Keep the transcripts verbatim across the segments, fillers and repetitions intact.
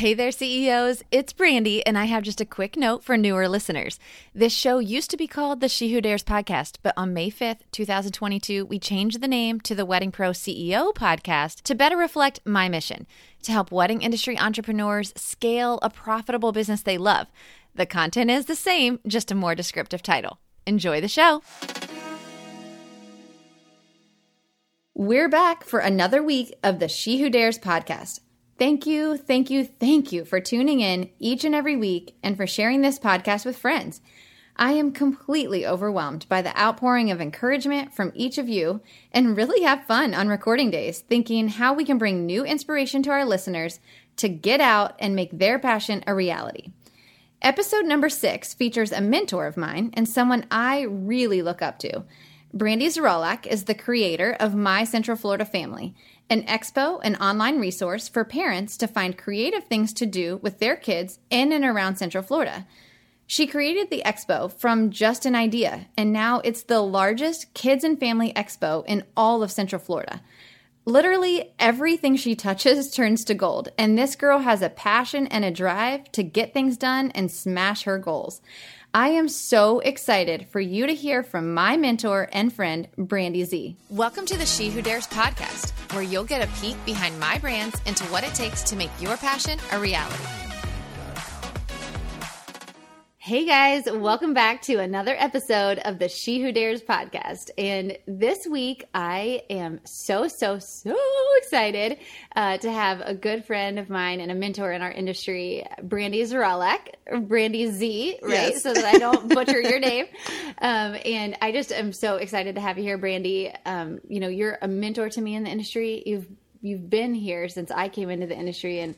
Hey there, C E Os. It's Brandy, and I have just a quick note for newer listeners. This show used to be called the She Who Dares podcast, but on May fifth, two thousand twenty-two, we changed the name to the Wedding Pro C E O podcast to better reflect my mission, to help wedding industry entrepreneurs scale a profitable business they love. The content is the same, just a more descriptive title. Enjoy the show. We're back for another week of the She Who Dares podcast. Thank you, thank you, thank you for tuning in each and every week and for sharing this podcast with friends. I am completely overwhelmed by the outpouring of encouragement from each of you and really have fun on recording days, thinking how we can bring new inspiration to our listeners to get out and make their passion a reality. Episode number six features a mentor of mine and someone I really look up to. Brandy Zarolak is the creator of My Central Florida Family, an expo and online resource for parents to find creative things to do with their kids in and around Central Florida. She created the expo from just an idea, and now it's the largest kids and family expo in all of Central Florida. Literally everything she touches turns to gold, and this girl has a passion and a drive to get things done and smash her goals. I am so excited for you to hear from my mentor and friend, Brandy Z. Welcome to the She Who Dares podcast, where you'll get a peek behind my brands into what it takes to make your passion a reality. Hey guys, welcome back to another episode of the She Who Dares podcast. And this week, I am so, so, so excited uh, to have a good friend of mine and a mentor in our industry, Brandy Zarolak, Brandy Z, right? Yes. So that I don't butcher your name. Um, and I just am so excited to have you here, Brandy. Um, you know, you're a mentor to me in the industry. You've you've been here since I came into the industry, and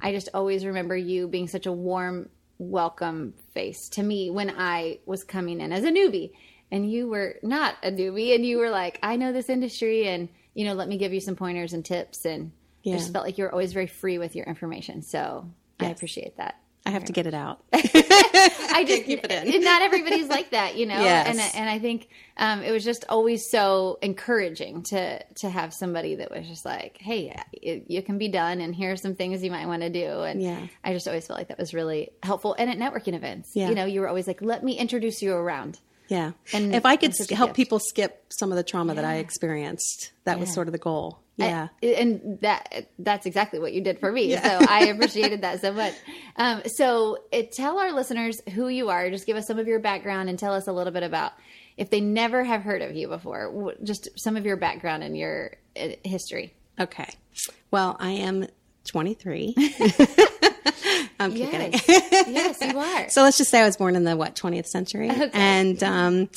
I just always remember you being such a warm welcome face to me when I was coming in as a newbie, and you were not a newbie, and you were like, I know this industry, and you know, let me give you some pointers and tips. And yeah. I just felt like you were always very free with your information. So yes. I appreciate that. I have to much. get it out. I just, keep it in. Not everybody's like that, you know? Yes. And, and I think um, it was just always so encouraging to, to have somebody that was just like, hey, it, you can be done, and here are some things you might want to do. And yeah. I just always felt like that was really helpful. And at networking events, yeah. you know, you were always like, let me introduce you around. Yeah. And if I could help people skip some of the trauma yeah. that I experienced, that yeah. was sort of the goal. Yeah. I, and that that's exactly what you did for me. Yeah. So I appreciated that so much. Um, so it, tell our listeners who you are. Just give us some of your background and tell us a little bit about, if they never have heard of you before, just some of your background and your history. Okay. Well, I am twenty-three. I'm kidding. Yes. Yes, you are. So let's just say I was born in the, what, twentieth century? Okay. And um,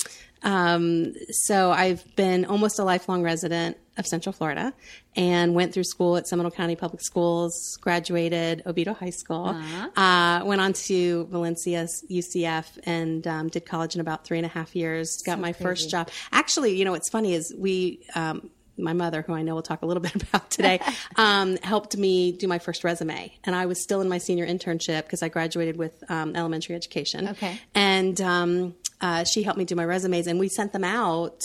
um, so I've been almost a lifelong resident of Central Florida and went through school at Seminole County Public Schools, graduated Oviedo High School, uh-huh. uh, went on to Valencia, U C F, and um, did college in about three and a half years. Got so my crazy. first job. Actually, you know, what's funny is we um, – my mother, who I know we'll talk a little bit about today, um, helped me do my first resume. And I was still in my senior internship because I graduated with um, elementary education. Okay. And um, uh, she helped me do my resumes, and we sent them out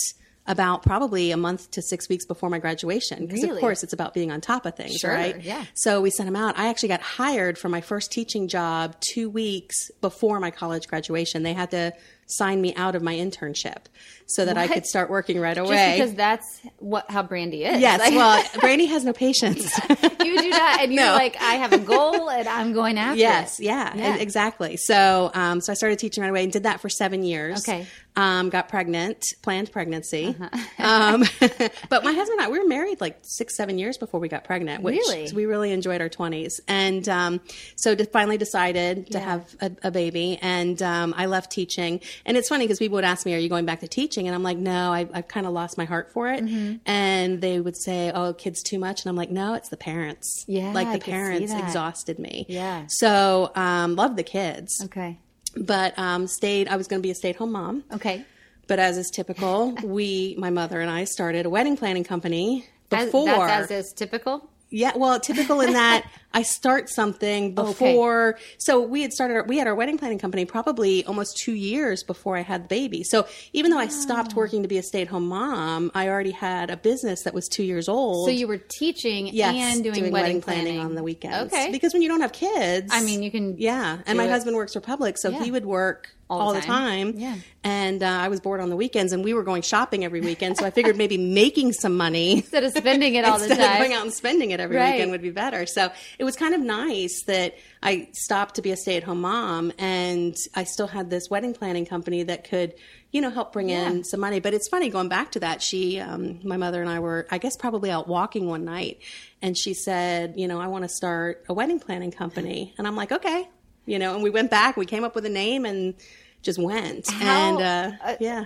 about probably a month to six weeks before my graduation. Because really? Of course it's about being on top of things, sure, right? Yeah. So we sent them out. I actually got hired for my first teaching job two weeks before my college graduation. They had to sign me out of my internship so that what? I could start working right away. Just because that's what how Brandy is. Yes. Like, well, Brandy has no patience. You do not. And you're no. like, I have a goal and I'm going after yes, it. Yes. Yeah, yeah. Exactly. So, um, so I started teaching right away and did that for seven years. Okay. Um, got pregnant, planned pregnancy. Uh-huh. um, but my husband and I, we were married like six, seven years before we got pregnant, which really? we really enjoyed our twenties. And, um, so to finally decided yeah. to have a, a baby, and, um, I left teaching. And it's funny because people would ask me, are you going back to teaching? And I'm like, no, I, I've kind of lost my heart for it. Mm-hmm. And they would say, oh, kids too much. And I'm like, no, it's the parents. Yeah. Like the I parents exhausted me. Yeah. So, um, love the kids. Okay. But, um, stayed, I was going to be a stay-at-home mom. Okay. But as is typical, we, my mother and I started a wedding planning company before. As, that's as is typical? Yeah, well, typical in that I start something before. Okay. So we had started, our, we had our wedding planning company probably almost two years before I had the baby. So even though oh. I stopped working to be a stay-at-home mom, I already had a business that was two years old. So you were teaching yes, and doing, doing wedding, wedding planning. planning on the weekends. Okay. Because when you don't have kids. I mean, you can. Yeah. And my it. husband works for Publix, so yeah. he would work all, all the time. time. Yeah. And uh, I was bored on the weekends, and we were going shopping every weekend. So I figured maybe making some money. Instead of spending it all the time. Instead of going out and spending it every right. weekend would be better. So it was kind of nice that I stopped to be a stay-at-home mom, and I still had this wedding planning company that could, you know, help bring yeah. in some money. But it's funny, going back to that, she, um, my mother and I were, I guess, probably out walking one night, and she said, you know, I want to start a wedding planning company. And I'm like, okay. You know, and we went back, we came up with a name and just went. How, and, uh, uh, yeah.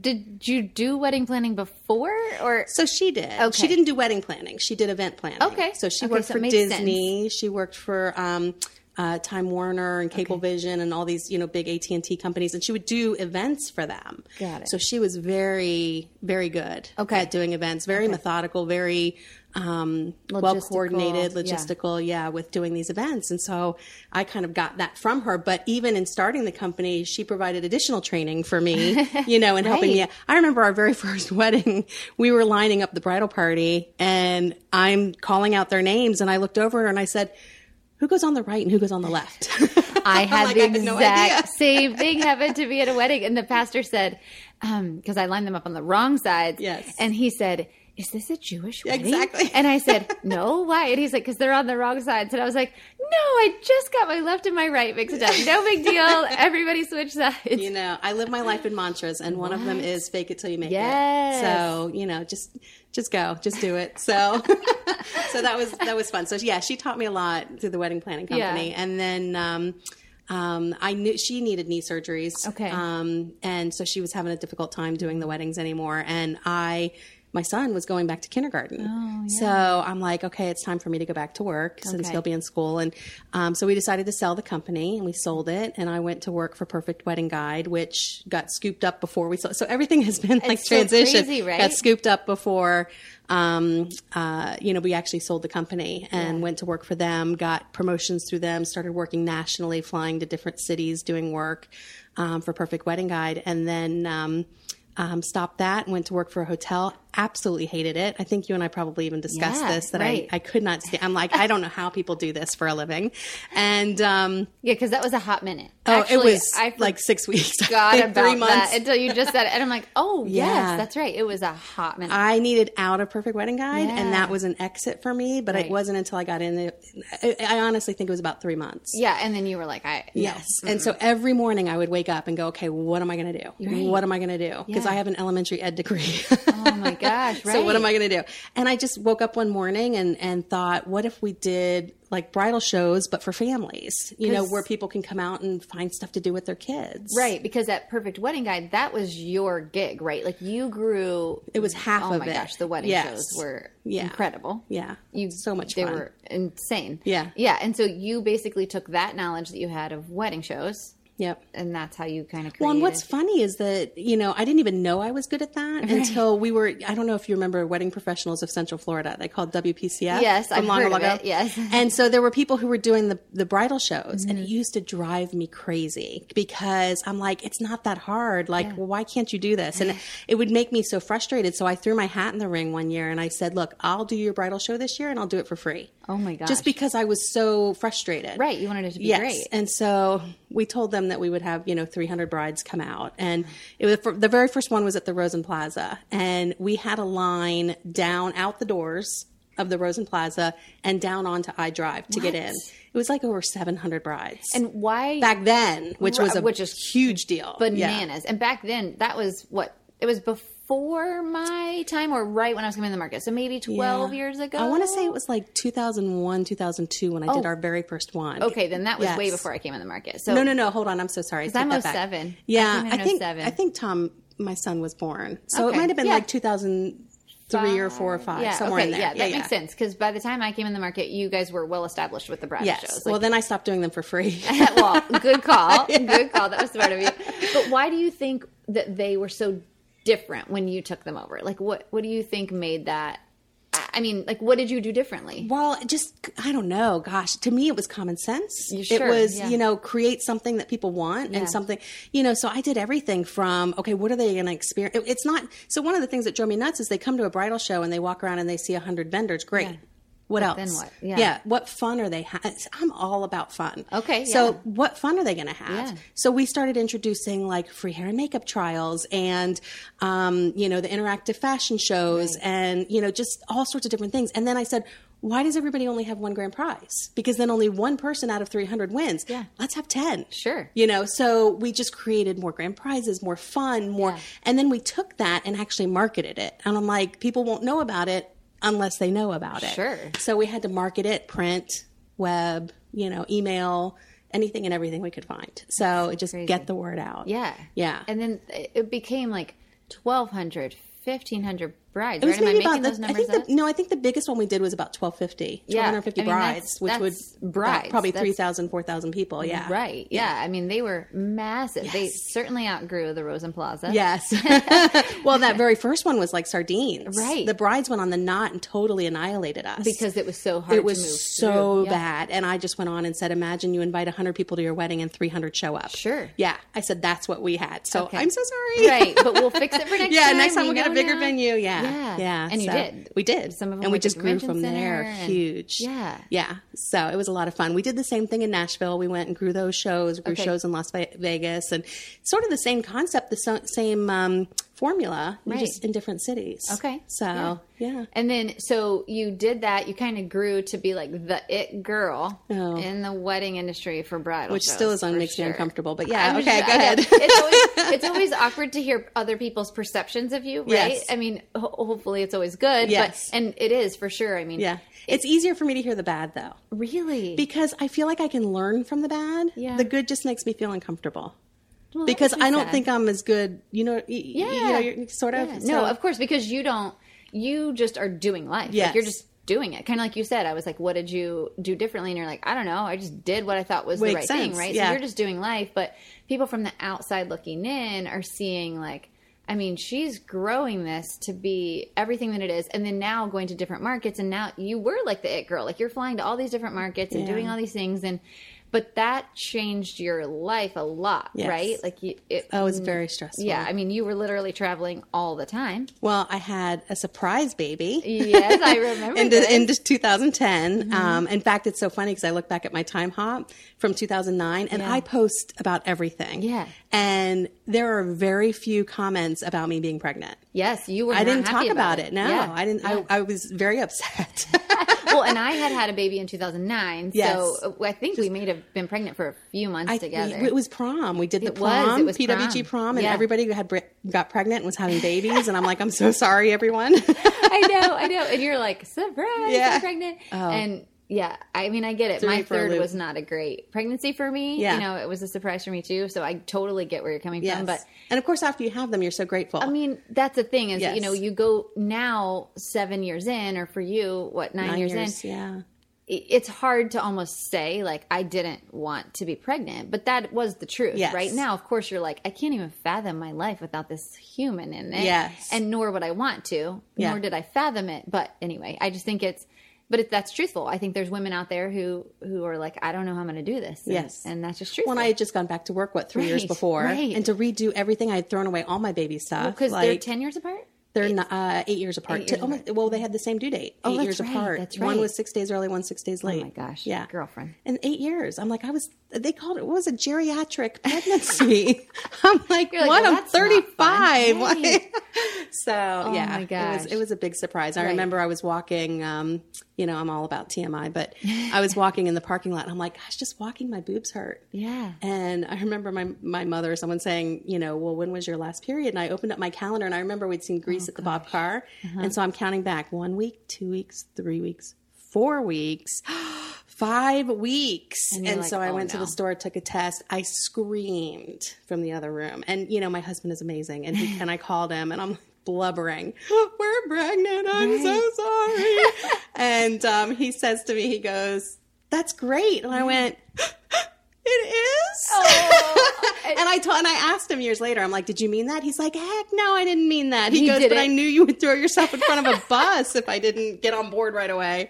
Did you do wedding planning before or? So she did. Okay. She didn't do wedding planning. She did event planning. Okay. So she okay, worked so for Disney. Sense. She worked for, um, uh, Time Warner and Cablevision okay. and all these, you know, big A T and T companies. And she would do events for them. Got it. So she was very, very good okay. at doing events, very okay. methodical, very, um, logistical, well coordinated, logistical. Yeah. yeah. With doing these events. And so I kind of got that from her, but even in starting the company, she provided additional training for me, you know, and right. helping me. I remember our very first wedding, we were lining up the bridal party and I'm calling out their names. And I looked over at her and I said, who goes on the right and who goes on the left? I had like, the exact no same thing happen to me at a wedding. And the pastor said, um, cause I lined them up on the wrong sides. Yes. And he said, is this a Jewish wedding? Exactly. And I said, no, why? And he's like, because they're on the wrong sides. And I was like, no, I just got my left and my right mixed up. No big deal. Everybody switch sides. You know, I live my life in mantras, and one what? of them is fake it till you make yes. it. So, you know, just just go. Just do it. So so that was that was fun. So, yeah, she taught me a lot through the wedding planning company. Yeah. And then um, um, I knew she needed knee surgeries. Okay. Um, and so she was having a difficult time doing the weddings anymore. And I... my son was going back to kindergarten. Oh, yeah. So I'm like, okay, it's time for me to go back to work since okay. he'll be in school. And um, so we decided to sell the company, and we sold it. And I went to work for Perfect Wedding Guide, which got scooped up before we sold. So everything has been like it's transition. So crazy, right? Got scooped up before, um, uh, you know, we actually sold the company and yeah. went to work for them, got promotions through them, started working nationally, flying to different cities, doing work um, for Perfect Wedding Guide. And then... Um, Um, stopped that and went to work for a hotel. Absolutely hated it. I think you and I probably even discussed yeah, this, that right. I, I could not stand. I'm like, I don't know how people do this for a living. And, um, yeah, cause that was a hot minute. Oh, Actually, it was I like six weeks, God, about three months that until you just said it. And I'm like, oh yeah. yes, that's right. It was a hot minute. I needed out of Perfect Wedding Guide yeah. and that was an exit for me, but right. it wasn't until I got in it. I honestly think it was about three months. Yeah. And then you were like, I, yes. No. Mm-hmm. And so every morning I would wake up and go, okay, what am I going to do? Right. What am I going to do? Yeah. I have an elementary ed degree. Oh my gosh. Right. So what am I going to do? And I just woke up one morning and, and thought, what if we did like bridal shows, but for families, you know, where people can come out and find stuff to do with their kids. Right. Because at Perfect Wedding Guide, that was your gig, right? Like you grew. It was half oh of it. Oh my gosh. The wedding yes. shows were yeah. incredible. Yeah. You So much they fun. They were insane. Yeah. Yeah. And so you basically took that knowledge that you had of wedding shows. Yep. And that's how you kind of created. Well, and what's funny is that, you know, I didn't even know I was good at that right. until we were, I don't know if you remember Wedding Professionals of Central Florida. They called W P C F. Yes, I've long, heard long of ago. it. Yes. And so there were people who were doing the, the bridal shows mm-hmm. and it used to drive me crazy because I'm like, it's not that hard. Like, yeah. well, why can't you do this? And it would make me so frustrated. So I threw my hat in the ring one year and I said, look, I'll do your bridal show this year and I'll do it for free. Oh my gosh. Just because I was so frustrated. Right. You wanted it to be yes. great. And so we told them that we would have, you know, three hundred brides come out. And it was for, the very first one was at the Rosen Plaza. And we had a line down out the doors of the Rosen Plaza and down onto I Drive to what? get in. It was like over seven hundred brides. And why? Back then, which was a which is huge deal. Bananas. Yeah. And back then, that was what? It was before. Before my time or right when I was coming in the market. So maybe twelve yeah. years ago. I want to say it was like two thousand one, two thousand two when I oh. did our very first one. Okay. Then that was yes. way before I came in the market. So No, no, no. Hold on. I'm so sorry. Because I'm oh seven. Yeah. I, I think I think Tom, my son, was born. So okay. it might have been yeah. like two thousand three five. or four or five. Yeah. Somewhere okay. in there. Yeah. That yeah, makes yeah. sense. Because by the time I came in the market, you guys were well established with the bridal yes. shows. Like, well, then I stopped doing them for free. Well, good call. yeah. Good call. That was smart of you. But why do you think that they were so different when you took them over? Like what, what do you think made that? I, I mean, like, what did you do differently? Well, just, I don't know. Gosh, to me, it was common sense. You sure? It was, yeah. you know, create something that people want yeah. and something, you know, so I did everything from, okay, what are they going to experience? It, it's not, so one of the things that drove me nuts is they come to a bridal show and they walk around and they see a hundred vendors. Great. Yeah. What but else? Then what? Yeah. yeah. What fun are they? Ha- I'm all about fun. Okay. Yeah. So what fun are they going to have? Yeah. So we started introducing like free hair and makeup trials and, um, you know, the interactive fashion shows right. and, you know, just all sorts of different things. And then I said, why does everybody only have one grand prize? Because then only one person out of three hundred wins. Yeah. Let's have ten. Sure. You know, so we just created more grand prizes, more fun, more. Yeah. And then we took that and actually marketed it. And I'm like, people won't know about it unless they know about it. Sure. So we had to market it, print, web, you know, email, anything and everything we could find. So it just Crazy. Get the word out. Yeah. Yeah. And then it became like twelve hundred, fifteen hundred brides. It was right? maybe Am I about making the, those numbers I think the, No, I think the biggest one we did was about twelve fifty, yeah. two hundred fifty I mean, brides, that's, which that's would brides. Uh, probably three thousand, four thousand people. Yeah. Right. Yeah. yeah. I mean, they were massive. Yes. They certainly outgrew the Rosen Plaza. Yes. Well, that very first one was like sardines. Right. The brides went on the knot and totally annihilated us. Because it was so hard it to move It was so yeah. bad. And I just went on and said, imagine you invite one hundred people to your wedding and three hundred show up. Sure. Yeah. I said, that's what we had. So okay. I'm so sorry. Right. But we'll fix it for next yeah, time. Yeah. Next time we we'll get a bigger now. venue. Yeah. Yeah. yeah. And you so did. We did. Some of them and we just grew from there. And... Huge. Yeah. Yeah. So it was a lot of fun. We did the same thing in Nashville. We went and grew those shows, grew okay. shows in Las Vegas, and sort of the same concept, the same um, formula, right. just in different cities. Okay. So, yeah. yeah. And then, so you did that. You kind of grew to be like the it girl oh. in the wedding industry for bridal Which shows, still is on, makes sure. me uncomfortable. But yeah, I'm okay, just, go ahead. It's always, it's always awkward to hear other people's perceptions of you, right? Yes. I mean, hopefully it's always good. Yes. But, and it is for sure. I mean. Yeah. It's, it's easier for me to hear the bad though. Really? Because I feel like I can learn from the bad. Yeah. The good just makes me feel uncomfortable. Well, because I don't sad. think I'm as good, you know, yeah. you know, you're sort of. Yeah. So. No, of course, because you don't, you just are doing life. Yes. Like you're just doing it. Kind of like you said, I was like, what did you do differently? And you're like, I don't know. I just did what I thought was Makes the right sense. Thing, right? Yeah. So you're just doing life. But people from the outside looking in are seeing like, I mean, she's growing this to be everything that it is. And then now going to different markets. And now you were like the it girl. Like you're flying to all these different markets and yeah. doing all these things. And But that changed your life a lot, yes. right? Like you, it, oh, it was very stressful. Yeah. I mean, you were literally traveling all the time. Well, I had a surprise baby. Yes, I remember in, this. in two thousand ten. Mm-hmm. Um, in fact, it's so funny because I look back at my time hop from two thousand nine and yeah. I post about everything. Yeah. And there are very few comments about me being pregnant. Yes, you were I not didn't happy talk about it. it. No, yeah. I didn't. Yeah. I, I was very upset. Well, and I had had a baby in two thousand nine, yes. so I think we may have been pregnant for a few months I, together. It was prom. We did the it prom, was, was P W G prom, prom and yeah. everybody had got pregnant and was having babies, and I'm like, I'm so sorry, everyone. I know, I know. And you're like, surprise, yeah. I'm pregnant. Oh. And yeah, I mean, I get it. Three My third was not a great pregnancy for me. Yeah. You know, it was a surprise for me too, so I totally get where you're coming yes. from. But And of course, after you have them, you're so grateful. I mean, that's the thing is, yes. you know, you go now seven years in, or for you, what, nine, nine years, years in? Yeah. It's hard to almost say, like, I didn't want to be pregnant, but that was the truth. Yes. Right now, of course, you're like, I can't even fathom my life without this human in it. Yes. And nor would I want to, yeah. nor did I fathom it. But anyway, I just think it's, but if that's truthful. I think there's women out there who, who are like, I don't know how I'm going to do this. And, yes. And that's just truthful. When I had just gone back to work, what, three right, years before? Right. And to redo everything, I had thrown away all my baby stuff. Because well, like, they're ten years apart? They're eight, uh, eight years apart. Eight years apart. Oh my, well, they had the same due date. Oh, eight that's years right, apart. That's right. One was six days early, one six days late. Oh my gosh. Yeah. Girlfriend. And eight years. I'm like, I was, they called it, what was a geriatric pregnancy? I'm like, You're what? Like, well, I'm thirty-five. Right. So, oh yeah. My gosh. It was, it was a big surprise. I right. remember I was walking, um, you know, I'm all about T M I, but I was walking in the parking lot and I'm like, gosh, just walking, my boobs hurt. Yeah. And I remember my, my mother, someone saying, you know, well, when was your last period? And I opened up my calendar and I remember we'd seen Grease. Oh. At the Bob Carr. Uh-huh. And so I'm counting back one week, two weeks, three weeks, four weeks, five weeks. And, and like, so I oh, went no. to the store, took a test. I screamed from the other room. And, you know, my husband is amazing. And, he, and I called him and I'm blubbering. We're pregnant. I'm right. so sorry. And um, he says to me, he goes, that's great. And I went, it is? Oh. And I told, and I asked him years later, I'm like, did you mean that? He's like, heck no, I didn't mean that. He, he goes, but it. I knew you would throw yourself in front of a bus if I didn't get on board right away.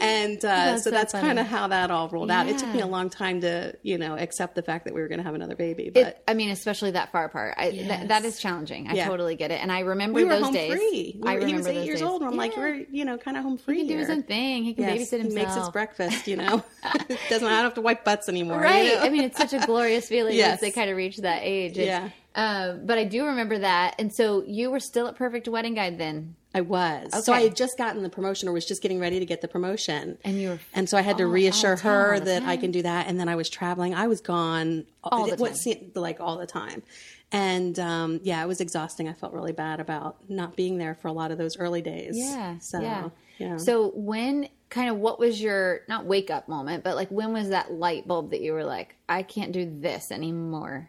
And uh, that's so that's so kind of how that all rolled yeah. out. It took me a long time to, you know, accept the fact that we were going to have another baby. But it, I mean, especially that far apart. I, yes. th- that is challenging. I yeah. totally get it. And I remember we were those home days. Free. We were, I remember he was eight those years days. Old. And I'm yeah. like, we're, you know, kind of home free. He can do his own thing. He can yes. babysit himself. He makes his breakfast, you know. Doesn't I don't have to wipe butts anymore. Right. You know? I mean, it's such a glorious feeling yes. once they kind of reach that age. It's, yeah. Uh, but I do remember that. And so you were still at Perfect Wedding Guide then. I was. Okay. So I had just gotten the promotion or was just getting ready to get the promotion. And you were And so I had all, to reassure her that time. I can do that. And then I was traveling. I was gone all the what, time. Like all the time. And um, yeah, it was exhausting. I felt really bad about not being there for a lot of those early days. Yeah. So, yeah. yeah. So when kind of what was your, not wake up moment, but like when was that light bulb that you were like, I can't do this anymore?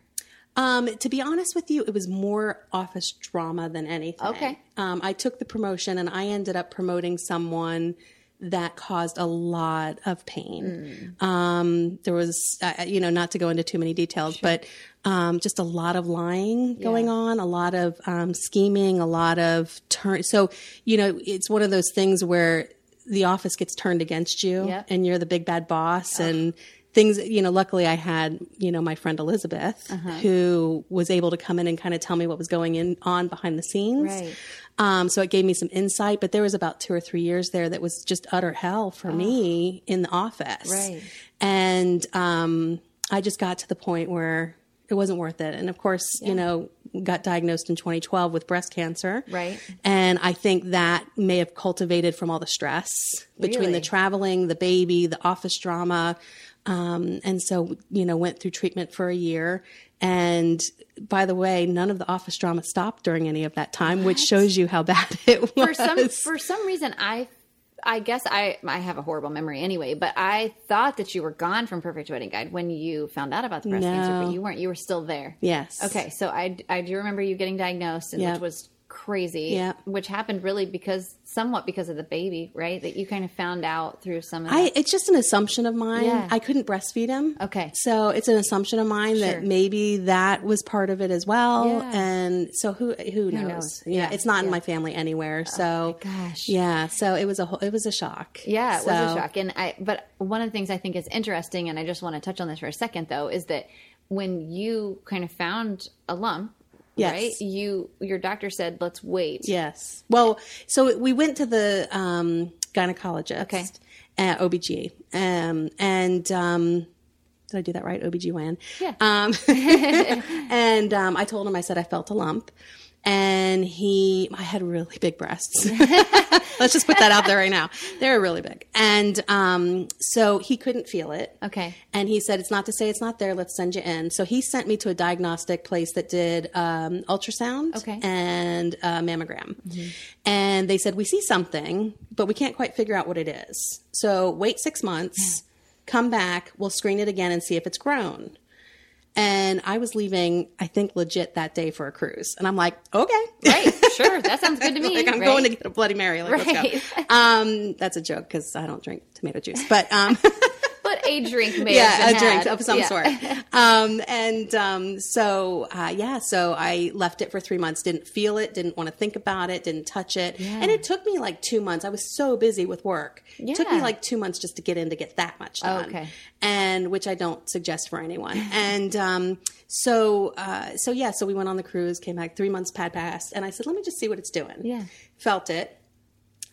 Um, to be honest with you, it was more office drama than anything. Okay. Um, I took the promotion and I ended up promoting someone that caused a lot of pain. Mm. Um, there was, uh, you know, not to go into too many details, sure. but, um, just a lot of lying yeah. going on, a lot of, um, scheming, a lot of turn. So, you know, it's one of those things where the office gets turned against you yep. and you're the big bad boss Ugh. and things, you know, luckily I had, you know, my friend Elizabeth uh-huh. who was able to come in and kind of tell me what was going in on behind the scenes. Right. Um, so it gave me some insight, but there was about two or three years there that was just utter hell for oh. me in the office. Right. And, um, I just got to the point where it wasn't worth it. And of course, yeah. you know, got diagnosed in twenty twelve with breast cancer. Right. And I think that may have cultivated from all the stress really? between the traveling, the baby, the office drama. Um, and so, you know, went through treatment for a year. And by the way, none of the office drama stopped during any of that time, what? which shows you how bad it was. For some, for some reason, I I guess I, I have a horrible memory anyway, but I thought that you were gone from Perfect Wedding Guide when you found out about the breast no. cancer, but you weren't. You were still there. Yes. Okay. So I, I do remember you getting diagnosed, and yep. which was crazy, yep. which happened really because somewhat because of the baby, right? That you kind of found out through some of that. I, it's just an assumption of mine. Yeah. I couldn't breastfeed him. Okay. So it's an assumption of mine sure. that maybe that was part of it as well. Yeah. And so who, who knows? Who knows? Yeah. yeah. It's not yeah. in my family anywhere. So, oh my gosh. yeah. So it was a whole, it was a shock. Yeah. It so. was a shock. And I, but one of the things I think is interesting, and I just want to touch on this for a second though, is that when you kind of found a lump, Yes. right? You, your doctor said, let's wait. Yes. Well, so we went to the, um, gynecologist, okay. uh, O B G Y N, um, and, um, did I do that right? O B G Y N. Yeah. Um, and, um, I told him, I said, I felt a lump. And he, I had really big breasts. Let's just put that out there right now. They were really big. And um, so he couldn't feel it. Okay. And he said, it's not to say it's not there. Let's send you in. So he sent me to a diagnostic place that did um, ultrasound okay. and uh, mammogram. Mm-hmm. And they said, we see something, but we can't quite figure out what it is. So wait six months, yeah. come back, we'll screen it again and see if it's grown. And I was leaving, I think, legit that day for a cruise. And I'm like, okay. Right. Sure. That sounds good to me. Like, I'm right? going to get a Bloody Mary. Like, right. let's go. Um, that's a joke because I don't drink tomato juice. But um, but a drink may yeah, have been a had. drink of some yeah. sort. Um, and um, so, uh, yeah, so I left it for three months. Didn't feel it. Didn't want to think about it. Didn't touch it. Yeah. And it took me like two months. I was so busy with work. Yeah. It took me like two months just to get in to get that much done. Oh, okay. And which I don't suggest for anyone. And um, so, uh, so yeah, so we went on the cruise, came back, three months had passed. And I said, let me just see what it's doing. Yeah. Felt it.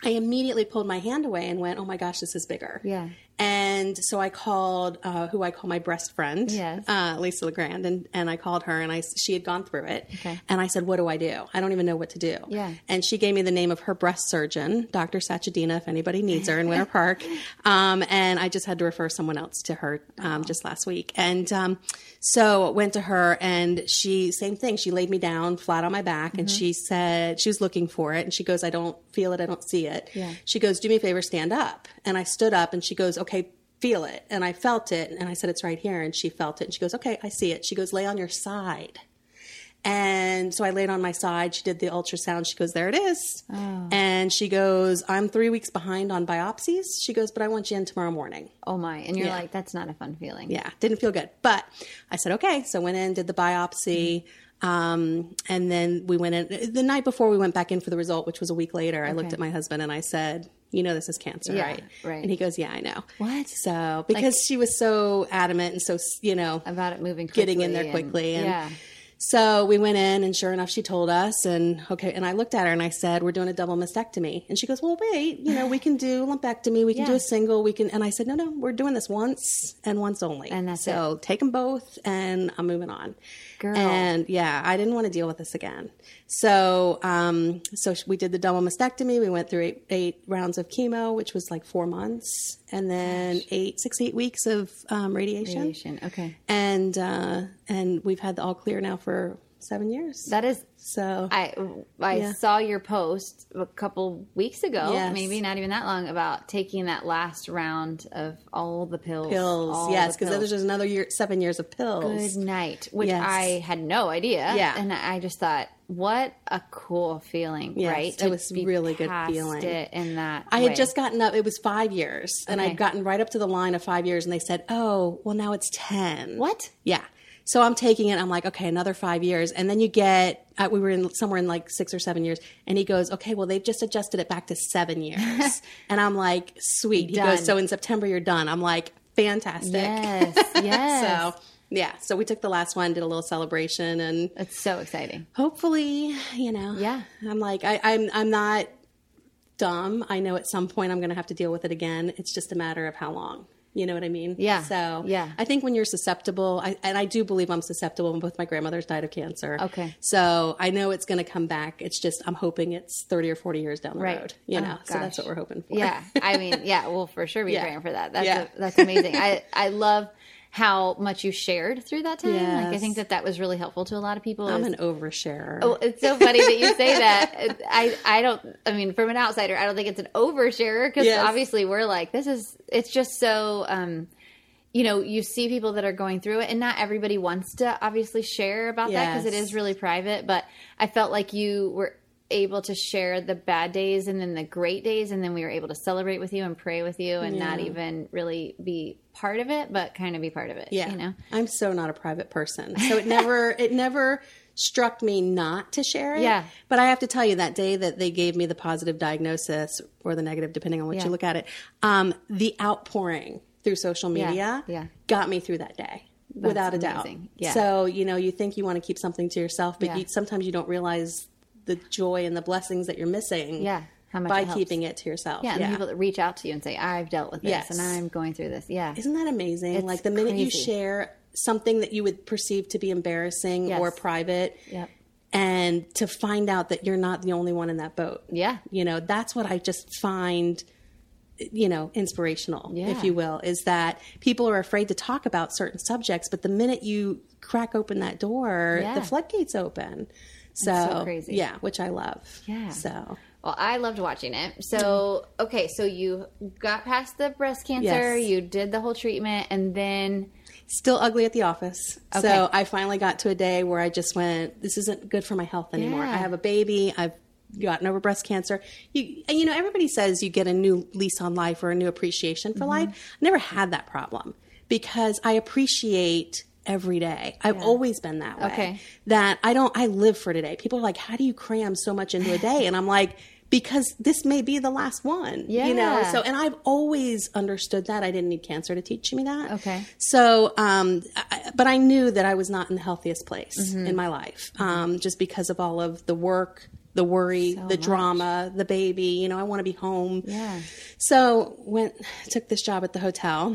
I immediately pulled my hand away and went, oh my gosh, this is bigger. Yeah. And so I called, uh, who I call my breast friend, yes. uh, Lisa LeGrand. And, and I called her and I, she had gone through it okay. and I said, what do I do? I don't even know what to do. Yeah. And she gave me the name of her breast surgeon, Doctor Sachadina, if anybody needs her in Winter Park. Um, and I just had to refer someone else to her, um, oh. just last week. And, um, so went to her and she, same thing. She laid me down flat on my back mm-hmm. and she said, she was looking for it. And she goes, I don't feel it. I don't see it. Yeah. She goes, do me a favor, stand up. And I stood up and she goes, okay, feel it. And I felt it. And I said, it's right here. And she felt it. And she goes, okay, I see it. She goes, lay on your side. And so I laid on my side. She did the ultrasound. She goes, there it is. Oh. And she goes, I'm three weeks behind on biopsies. She goes, but I want you in tomorrow morning. Oh my. And you're yeah. like, that's not a fun feeling. Yeah. Didn't feel good. But I said, okay. So went in, did the biopsy. Mm-hmm. Um, and then we went in the night before we went back in for the result, which was a week later. Okay. I looked at my husband and I said, you know, this is cancer, yeah, right? Right. And he goes, yeah, I know. What? So because like, she was so adamant and so, you know, about it moving, quickly getting in there quickly. And, and yeah. So we went in and sure enough, she told us and okay. And I looked at her and I said, we're doing a double mastectomy. And she goes, well, wait, you know, we can do lumpectomy. We can yeah. do a single. We can. And I said, no, no, we're doing this once and once only. And that's so it. Take them both and I'm moving on. Girl. And yeah, I didn't want to deal with this again. So, um, so we did the double mastectomy. We went through eight, eight rounds of chemo, which was like four months and then Gosh. eight, six, eight weeks of, um, radiation. Radiation. Okay. And, uh, and we've had the all clear now for seven years. That is so. I I yeah. saw your post a couple weeks ago, yes. maybe not even that long, about taking that last round of all the pills. Pills, yes, because the there's just another year, seven years of pills. Good night, which yes. I had no idea. Yeah, and I just thought, what a cool feeling, yes, right? It was a really good feeling. It in that I way. Had just gotten up. It was five years, and okay. I'd gotten right up to the line of five years, and they said, "Oh, well, now it's ten." What? Yeah. So I'm taking it. I'm like, okay, another five years. And then you get, uh, we were in somewhere in like six or seven years. And he goes, okay, well, they've just adjusted it back to seven years. And I'm like, sweet. He done. Goes, so in September, you're done. I'm like, fantastic. Yes, yes. So, yeah. So we took the last one, did a little celebration. And it's so exciting. Hopefully, you know. Yeah. I'm like, I, I'm, I'm not dumb. I know at some point I'm going to have to deal with it again. It's just a matter of how long. You know what I mean? Yeah. So yeah. I think when you're susceptible, I, and I do believe I'm susceptible when both my grandmothers died of cancer. Okay. So I know it's going to come back. It's just, I'm hoping it's thirty or forty years down the right. road, you oh, know, gosh. So that's what we're hoping for. Yeah. I mean, yeah, we'll for sure be yeah. praying for that. That's yeah. a, that's amazing. I, I love how much you shared through that time. Yes. Like I think that that was really helpful to a lot of people. I'm is, an oversharer. Oh, it's so funny that you say that. I, I don't, I mean, from an outsider, I don't think it's an oversharer because yes. obviously we're like, this is, it's just so, um, you know, you see people that are going through it and not everybody wants to obviously share about yes. that because it is really private, but I felt like you were able to share the bad days and then the great days. And then we were able to celebrate with you and pray with you and yeah. not even really be part of it, but kind of be part of it. Yeah. You know, I'm so not a private person. So it never, it never struck me not to share it. Yeah. But I have to tell you that day that they gave me the positive diagnosis or the negative, depending on what yeah. you look at it, um, the outpouring through social media yeah. Yeah. got me through that day. That's without a amazing. Doubt. Yeah. So, you know, you think you want to keep something to yourself, but yeah. you, sometimes you don't realize the joy and the blessings that you're missing yeah, how much by it keeping it to yourself. Yeah, and yeah. the people that reach out to you and say, I've dealt with this yes. and I'm going through this. Yeah. Isn't that amazing? It's like the minute crazy. You share something that you would perceive to be embarrassing yes. or private yep. and to find out that you're not the only one in that boat. Yeah. You know, that's what I just find, you know, inspirational, yeah. if you will, is that people are afraid to talk about certain subjects, but the minute you crack open that door, yeah. the floodgates open. So, so crazy. Yeah, which I love. Yeah. So, well, I loved watching it. So, okay, so you got past the breast cancer, yes. you did the whole treatment, and then still ugly at the office. Okay. So, I finally got to a day where I just went, this isn't good for my health anymore. Yeah. I have a baby. I've gotten over breast cancer. You, you know, everybody says you get a new lease on life or a new appreciation for mm-hmm. life. I never had that problem because I appreciate every day. I've yeah. always been that way. Okay. That I don't, I live for today. People are like, how do you cram so much into a day? And I'm like, because this may be the last one, yeah. you know? So, and I've always understood that. I didn't need cancer to teach me that. Okay. So, um, I, but I knew that I was not in the healthiest place mm-hmm. in my life. Um, just because of all of the work, the worry, so the much. Drama, the baby, you know, I want to be home. Yeah. So went, took this job at the hotel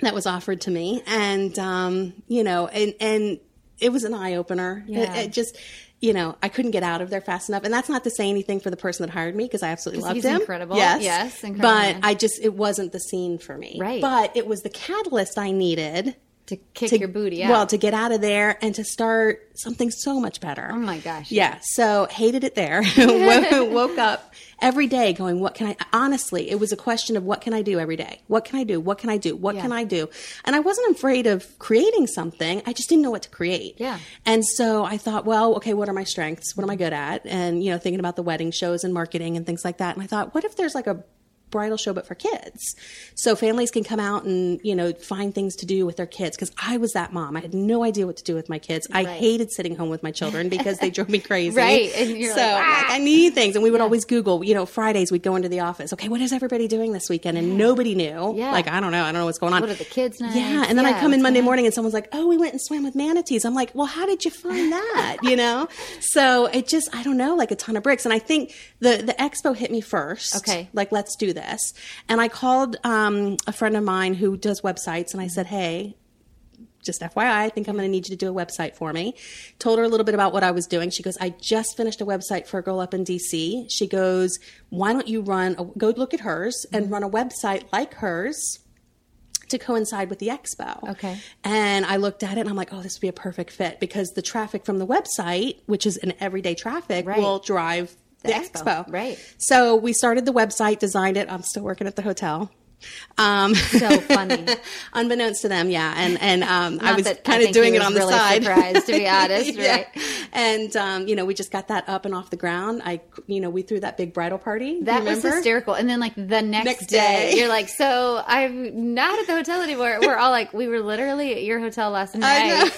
that was offered to me. And, um, you know, and, and it was an eye opener. Yeah. It, it just, you know, I couldn't get out of there fast enough. And that's not to say anything for the person that hired me because I absolutely loved he's him. Incredible. Yes. Yes. Incredible. But I just, it wasn't the scene for me. Right. But it was the catalyst I needed To kick to, your booty out. Well, to get out of there and to start something so much better. Oh, my gosh. Yeah. So hated it there. Woke up every day going, what can I? Honestly, it was a question of what can I do every day? What can I do? What can I do? What yeah. can I do? And I wasn't afraid of creating something. I just didn't know what to create. Yeah. And so I thought, well, okay, what are my strengths? What am I good at? And, you know, thinking about the wedding shows and marketing and things like that. And I thought, what if there's like a bridal show, but for kids. So families can come out and, you know, find things to do with their kids. Cause I was that mom. I had no idea what to do with my kids. Right. I hated sitting home with my children because they drove me crazy. Right. And you're so like, ah! I need things. And we would yeah. always Google, you know, Fridays we'd go into the office. Okay. What is everybody doing this weekend? And yeah. nobody knew. Yeah. Like, I don't know. I don't know what's going on. What are the kids now? Yeah. And then yeah, I come in Monday morning and someone's like, oh, we went and swam with manatees. I'm like, well, how did you find that? You know? So it just, I don't know, like a ton of bricks. And I think the, the expo hit me first. Okay. Like, let's do this. This. And I called um, a friend of mine who does websites and I said, hey, just F Y I, I think I'm going to need you to do a website for me. Told her a little bit about what I was doing. She goes, I just finished a website for a girl up in D C. She goes, why don't you run, a, go look at hers and run a website like hers to coincide with the expo. Okay. And I looked at it and I'm like, oh, this would be a perfect fit because the traffic from the website, which is an everyday traffic, right. will drive The, the expo. expo. Right. So we started the website, designed it. I'm still working at the hotel. Um, so funny. Unbeknownst to them. Yeah. And, and, um, I was kind of doing it on really the side. Surprised, to be honest. Right. Yeah. And, um, you know, we just got that up and off the ground. I, you know, we threw that big bridal party. That remember? was hysterical. And then like the next, next day, day, you're like, so I'm not at the hotel anymore. We're all like, we were literally at your hotel last night.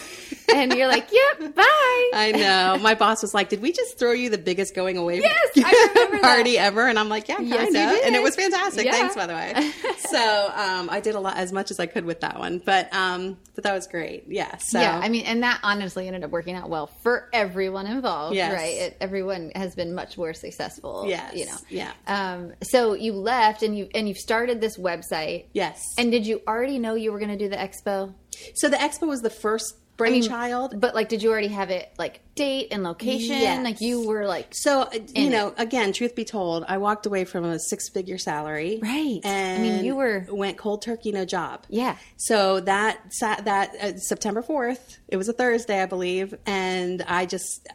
And you're like, yep, bye. I know. My boss was like, did we just throw you the biggest going away yes, I remember party that. ever? And I'm like, yeah, kind yes, of. And it was fantastic. Yeah. Thanks, by the way. So um, I did a lot, as much as I could with that one. But um, but that was great. Yeah. So. Yeah. I mean, and that honestly ended up working out well for everyone involved, yes. right? It, everyone has been much more successful. Yes. You know? Yeah. Um, so you left and, you, and you've started this website. Yes. And did you already know you were going to do the expo? So the expo was the first brainchild. I mean, but like, did you already have it like date and location? Yes. Like you were like, so, you know, it. again, truth be told, I walked away from a six figure salary. Right. And I mean, you were went cold turkey, no job. Yeah. So that, that uh, September fourth, it was a Thursday, I believe. And I just,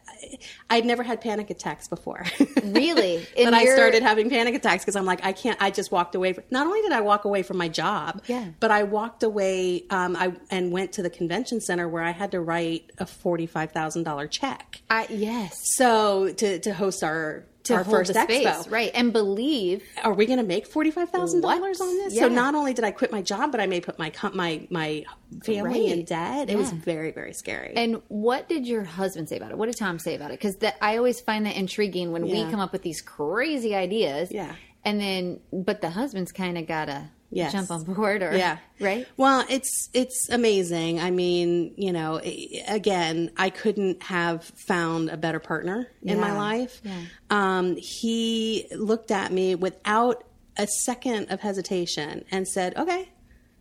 I'd never had panic attacks before. Really? But I started having panic attacks because I'm like, I can't, I just walked away. From, not only did I walk away from my job, yeah. but I walked away um, I and went to the convention center where I had to write a forty-five thousand dollars check. Uh, yes. So to, to host our... To our first expo. Space, right. And believe. Are we going to make forty-five thousand dollars on this? Yeah. So not only did I quit my job, but I may put my my my family right. in debt. Yeah. It was very, very scary. And what did your husband say about it? What did Tom say about it? Because I always find that intriguing when yeah. we come up with these crazy ideas. Yeah. And then, but the husband's kind of got to yes. jump on board or, yeah. right? Well, it's, it's amazing. I mean, you know, again, I couldn't have found a better partner in yeah. my life. Yeah. Um, he looked at me without a second of hesitation and said, okay.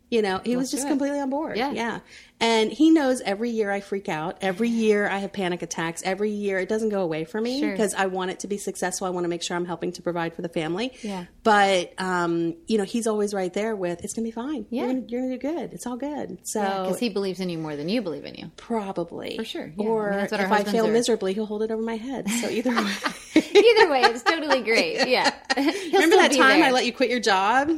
You know, he Let's was just completely on board. Yeah. Yeah. And he knows every year I freak out. Every year I have panic attacks. Every year it doesn't go away for me because sure. I want it to be successful. I want to make sure I'm helping to provide for the family. Yeah. But, um, you know, he's always right there with, it's going to be fine. Yeah. You're going to do good. It's all good. So. Because yeah, he believes in you more than you believe in you. Probably. For sure. Yeah. Or I mean, that's what our if I fail are. miserably, he'll hold it over my head. So either way. Either way, it's totally great. Yeah. yeah. Remember that time there. I let you quit your job?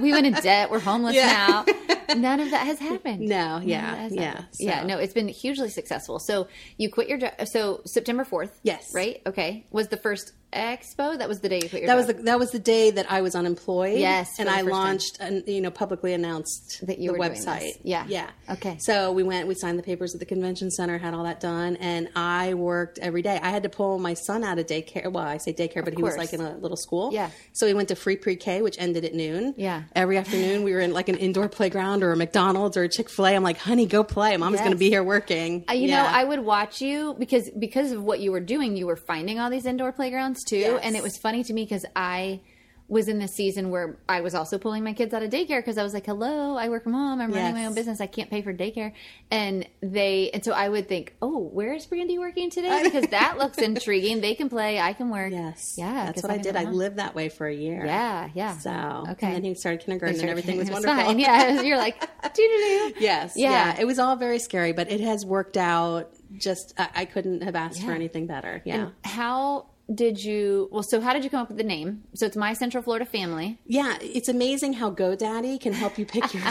We went in debt. We're homeless yeah. now. None of that has happened. No. Yeah. Yeah. So. Yeah. No, it's been hugely successful. So you quit your job. So September fourth. Yes. Right. Okay. Was the first expo. That was the day you quit your that job. That was the, that was the day that I was unemployed. Yes. And I launched and, you know, publicly announced that you the were website. Doing this. Yeah. Yeah. Okay. So we went, we signed the papers at the convention center, had all that done. And I worked every day. I had to pull my son out of daycare. Well, I say daycare, but of he course. was like in a little school. Yeah. So we went to free pre-K, which ended at noon. Yeah. Every afternoon we were in like an indoor playground or a McDonald's or a Chick-fil-A. I'm like, honey, go play. Mom's yes. going to be here working. Uh, you yeah. know, I would watch you because, because of what you were doing, you were finding all these indoor playgrounds too. Yes. And it was funny to me because I was in the season where I was also pulling my kids out of daycare because I was like, hello, I work from home. I'm yes. running my own business. I can't pay for daycare. And they, and so I would think, oh, where is Brandy working today? Because that looks intriguing. They can play. I can work. Yes. Yeah. That's what I, I did. I lived that way for a year. Yeah. Yeah. So, okay. And then he started kindergarten started and everything was wonderful. Fine. Yeah. You're like, doo-doo-doo. Yes. Yeah. yeah. It was all very scary, but it has worked out. Just, I, I couldn't have asked yeah. for anything better. Yeah. And how... Did you, well, so how did you come up with the name? So it's My Central Florida Family. Yeah. It's amazing how GoDaddy can help you pick your,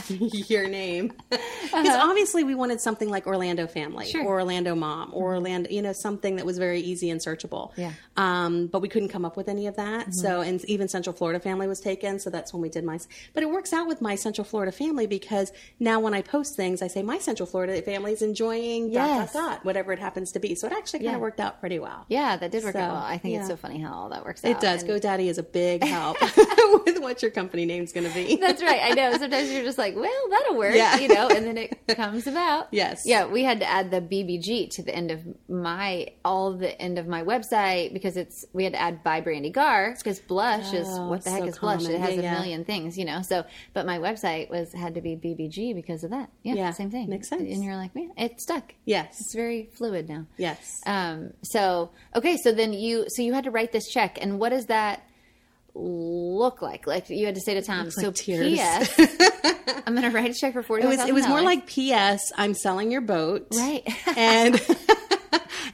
your name. Because uh-huh. obviously we wanted something like Orlando Family sure. or Orlando Mom or Orlando, you know, something that was very easy and searchable. Yeah. Um, but we couldn't come up with any of that. Mm-hmm. So, and even Central Florida Family was taken. So that's when we did my, but it works out with My Central Florida Family because now when I post things, I say My Central Florida Family is enjoying yes. dot, dot, dot, whatever it happens to be. So it actually kind of yeah. worked out pretty well. Yeah, that did work so, out well. I think I think yeah. it's so funny how all that works out. It does. And GoDaddy is a big help with what your company name's going to be. That's right. I know. Sometimes you're just like, well, that'll work, yeah. you know, and then it comes about. Yes. Yeah. We had to add the B B G to the end of my, all the end of my website because it's, we had to add by Brandy Gar because blush oh, is, what the heck so is common. Blush? It has yeah, a yeah. million things, you know, so, but my website was, had to be B B G because of that. Yeah. yeah. Same thing. Makes sense. And you're like, man, it stuck. Yes. It's very fluid now. Yes. Um. So, okay. So then you, So you had to write this check, and what does that look like? Like you had to say to Tom, "So like P S, I'm going to write a check for forty." It was, it was more like P S. I'm selling your boat, right? And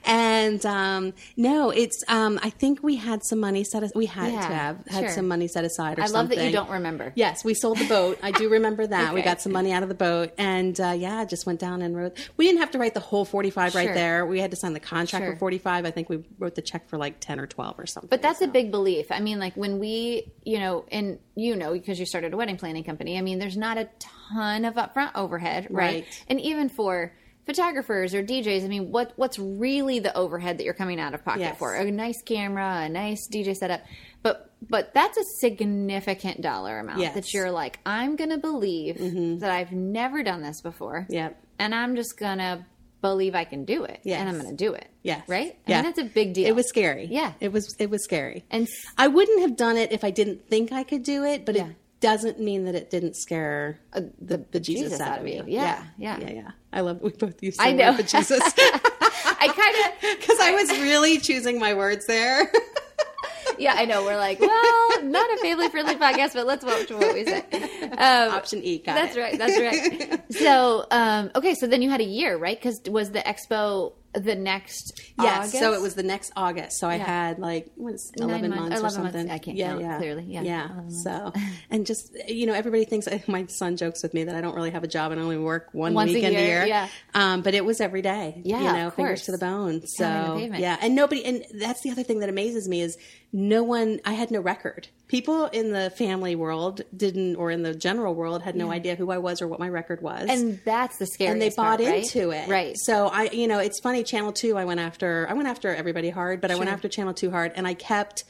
and um, no, it's. Um, I think we had some money set. We had yeah, to have had sure. some money set aside. Or I love something. That you don't remember. Yes, we sold the boat. I do remember that. Okay. We got some money out of the boat, and uh, yeah, just went down and wrote. We didn't have to write the whole forty-five sure. right there. We had to sign the contract sure. for forty-five. I think we wrote the check for like ten or twelve or something. But that's so. A big belief. I mean, like when we, you know, and you know, because you started a wedding planning company. I mean, there's not a ton of upfront overhead, right? right. And even for photographers or D Js, I mean, what what's really the overhead that you're coming out of pocket yes. for? A nice camera, a nice D J setup. But but that's a significant dollar amount yes. that you're like, I'm going to believe mm-hmm. that I've never done this before. Yep. And I'm just going to believe I can do it. Yes. And I'm going to do it. Yes. Right? Yeah. I mean, that's a big deal. It was scary. Yeah. It was, it was scary. And I wouldn't have done it if I didn't think I could do it, but yeah. it doesn't mean that it didn't scare the, the, the Jesus, Jesus out of you. Yeah. Yeah. Yeah. Yeah. yeah. I love we both used to I know. The Jesus. I kind of, because I was really choosing my words there. Yeah, I know. We're like, well, not a family-friendly podcast, but let's watch what we say. Um, Option E, got that's it. Right. That's right. So, um, okay. So then you had a year, right? Because was the expo the next yes, August? Yes. So it was the next August. So yeah. I had like, what is it, eleven months, months or eleven something? Months. I can't yeah, yeah. clearly. Yeah. yeah. So, and just, you know, everybody thinks, my son jokes with me that I don't really have a job and only work one Once weekend a year. A year. Yeah. Um, but it was every day. Yeah. You know, fingers to the bone. So, yeah. And nobody, and that's the other thing that amazes me is, no one, I had no record. People in the family world didn't, or in the general world, had no yeah. idea who I was or what my record was. And that's the scariest part, and they bought part, into right? it. Right. So I, you know, it's funny, Channel two, I went after, I went after everybody hard, but sure. I went after Channel two hard, and I kept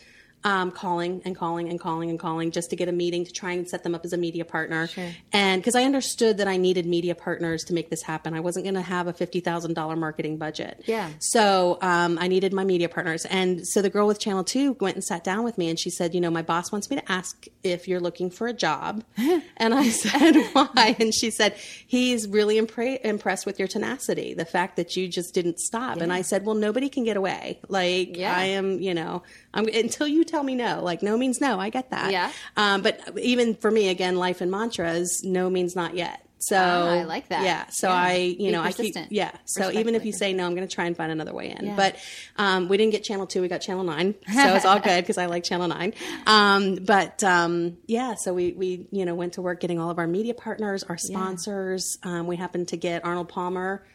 um, calling and calling and calling and calling just to get a meeting to try and set them up as a media partner. Sure. And because I understood that I needed media partners to make this happen. I wasn't going to have a fifty thousand dollars marketing budget. Yeah. So, um, I needed my media partners. And so the girl with Channel two went and sat down with me, and she said, you know, my boss wants me to ask if you're looking for a job. And I said, why? And she said, he's really impre- impressed with your tenacity, the fact that you just didn't stop. Yeah. And I said, well, nobody can get away. Like yeah. I am, you know, I'm, until you tell me no, like no means no. I get that. Yeah. Um, but even for me, again, life and mantras, no means not yet. So uh, I like that. Yeah. So yeah. I, you Be know, persistent. I keep, yeah. So even if you say no, I'm going to try and find another way in, yeah. but, um, we didn't get Channel two, we got Channel nine. So it's all good. Cause I like Channel nine. Um, but, um, yeah, so we, we, you know, went to work getting all of our media partners, our sponsors. Yeah. Um, we happened to get Arnold Palmer,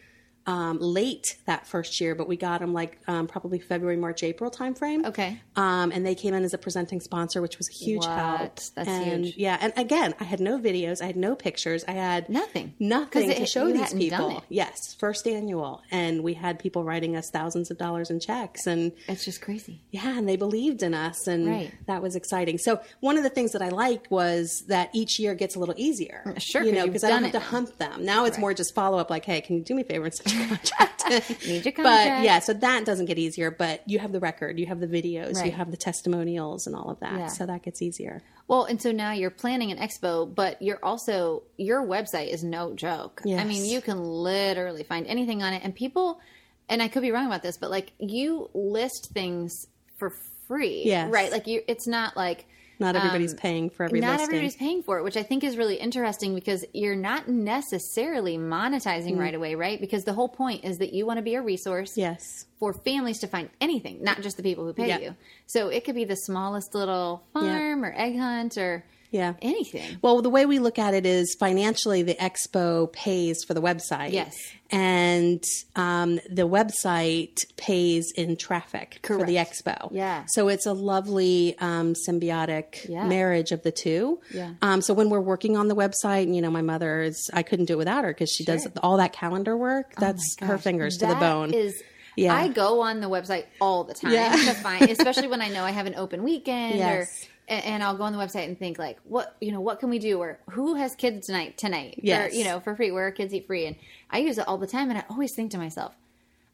um, late that first year, but we got them like, um, probably February, March, April timeframe. Okay. Um, and they came in as a presenting sponsor, which was a huge what? help. That's and, huge. Yeah. And again, I had no videos. I had no pictures. I had nothing, nothing to it, show these people. Yes. First annual. And we had people writing us thousands of dollars in checks, and it's just crazy. Yeah. And they believed in us, and right. that was exciting. So one of the things that I liked was that each year gets a little easier, sure, you know, because I don't have it. to hunt them. Now it's right. more just follow up. Like, hey, can you do me a favor and contacted. Need your contact. But yeah, so that doesn't get easier, but you have the record, you have the videos, right. you have the testimonials and all of that. Yeah. So that gets easier. Well, and so now you're planning an expo, but you're also, your website is no joke. Yes. I mean, you can literally find anything on it, and people, and I could be wrong about this, but like you list things for free, yes. right? Like you, it's not like, Not everybody's um, paying for every not listing. Not everybody's paying for it, which I think is really interesting because you're not necessarily monetizing mm. right away, right? Because the whole point is that you want to be a resource yes. for families to find anything, not just the people who pay yep. you. So it could be the smallest little farm yep. or egg hunt or yeah. anything. Well, the way we look at it is financially the expo pays for the website. Yes. And um, the website pays in traffic Correct. For the expo. Yeah. So it's a lovely um, symbiotic yeah. marriage of the two. Yeah. Um, so when we're working on the website, and you know, my mother is, I couldn't do it without her because she sure. does all that calendar work. Oh that's her fingers that to the bone. Is Yeah. I go on the website all the time yeah. to find, especially when I know I have an open weekend yes. or... And I'll go on the website and think like, what, you know, what can we do? Or who has kids tonight, tonight, yes. or, you know, for free, where kids eat free. And I use it all the time. And I always think to myself,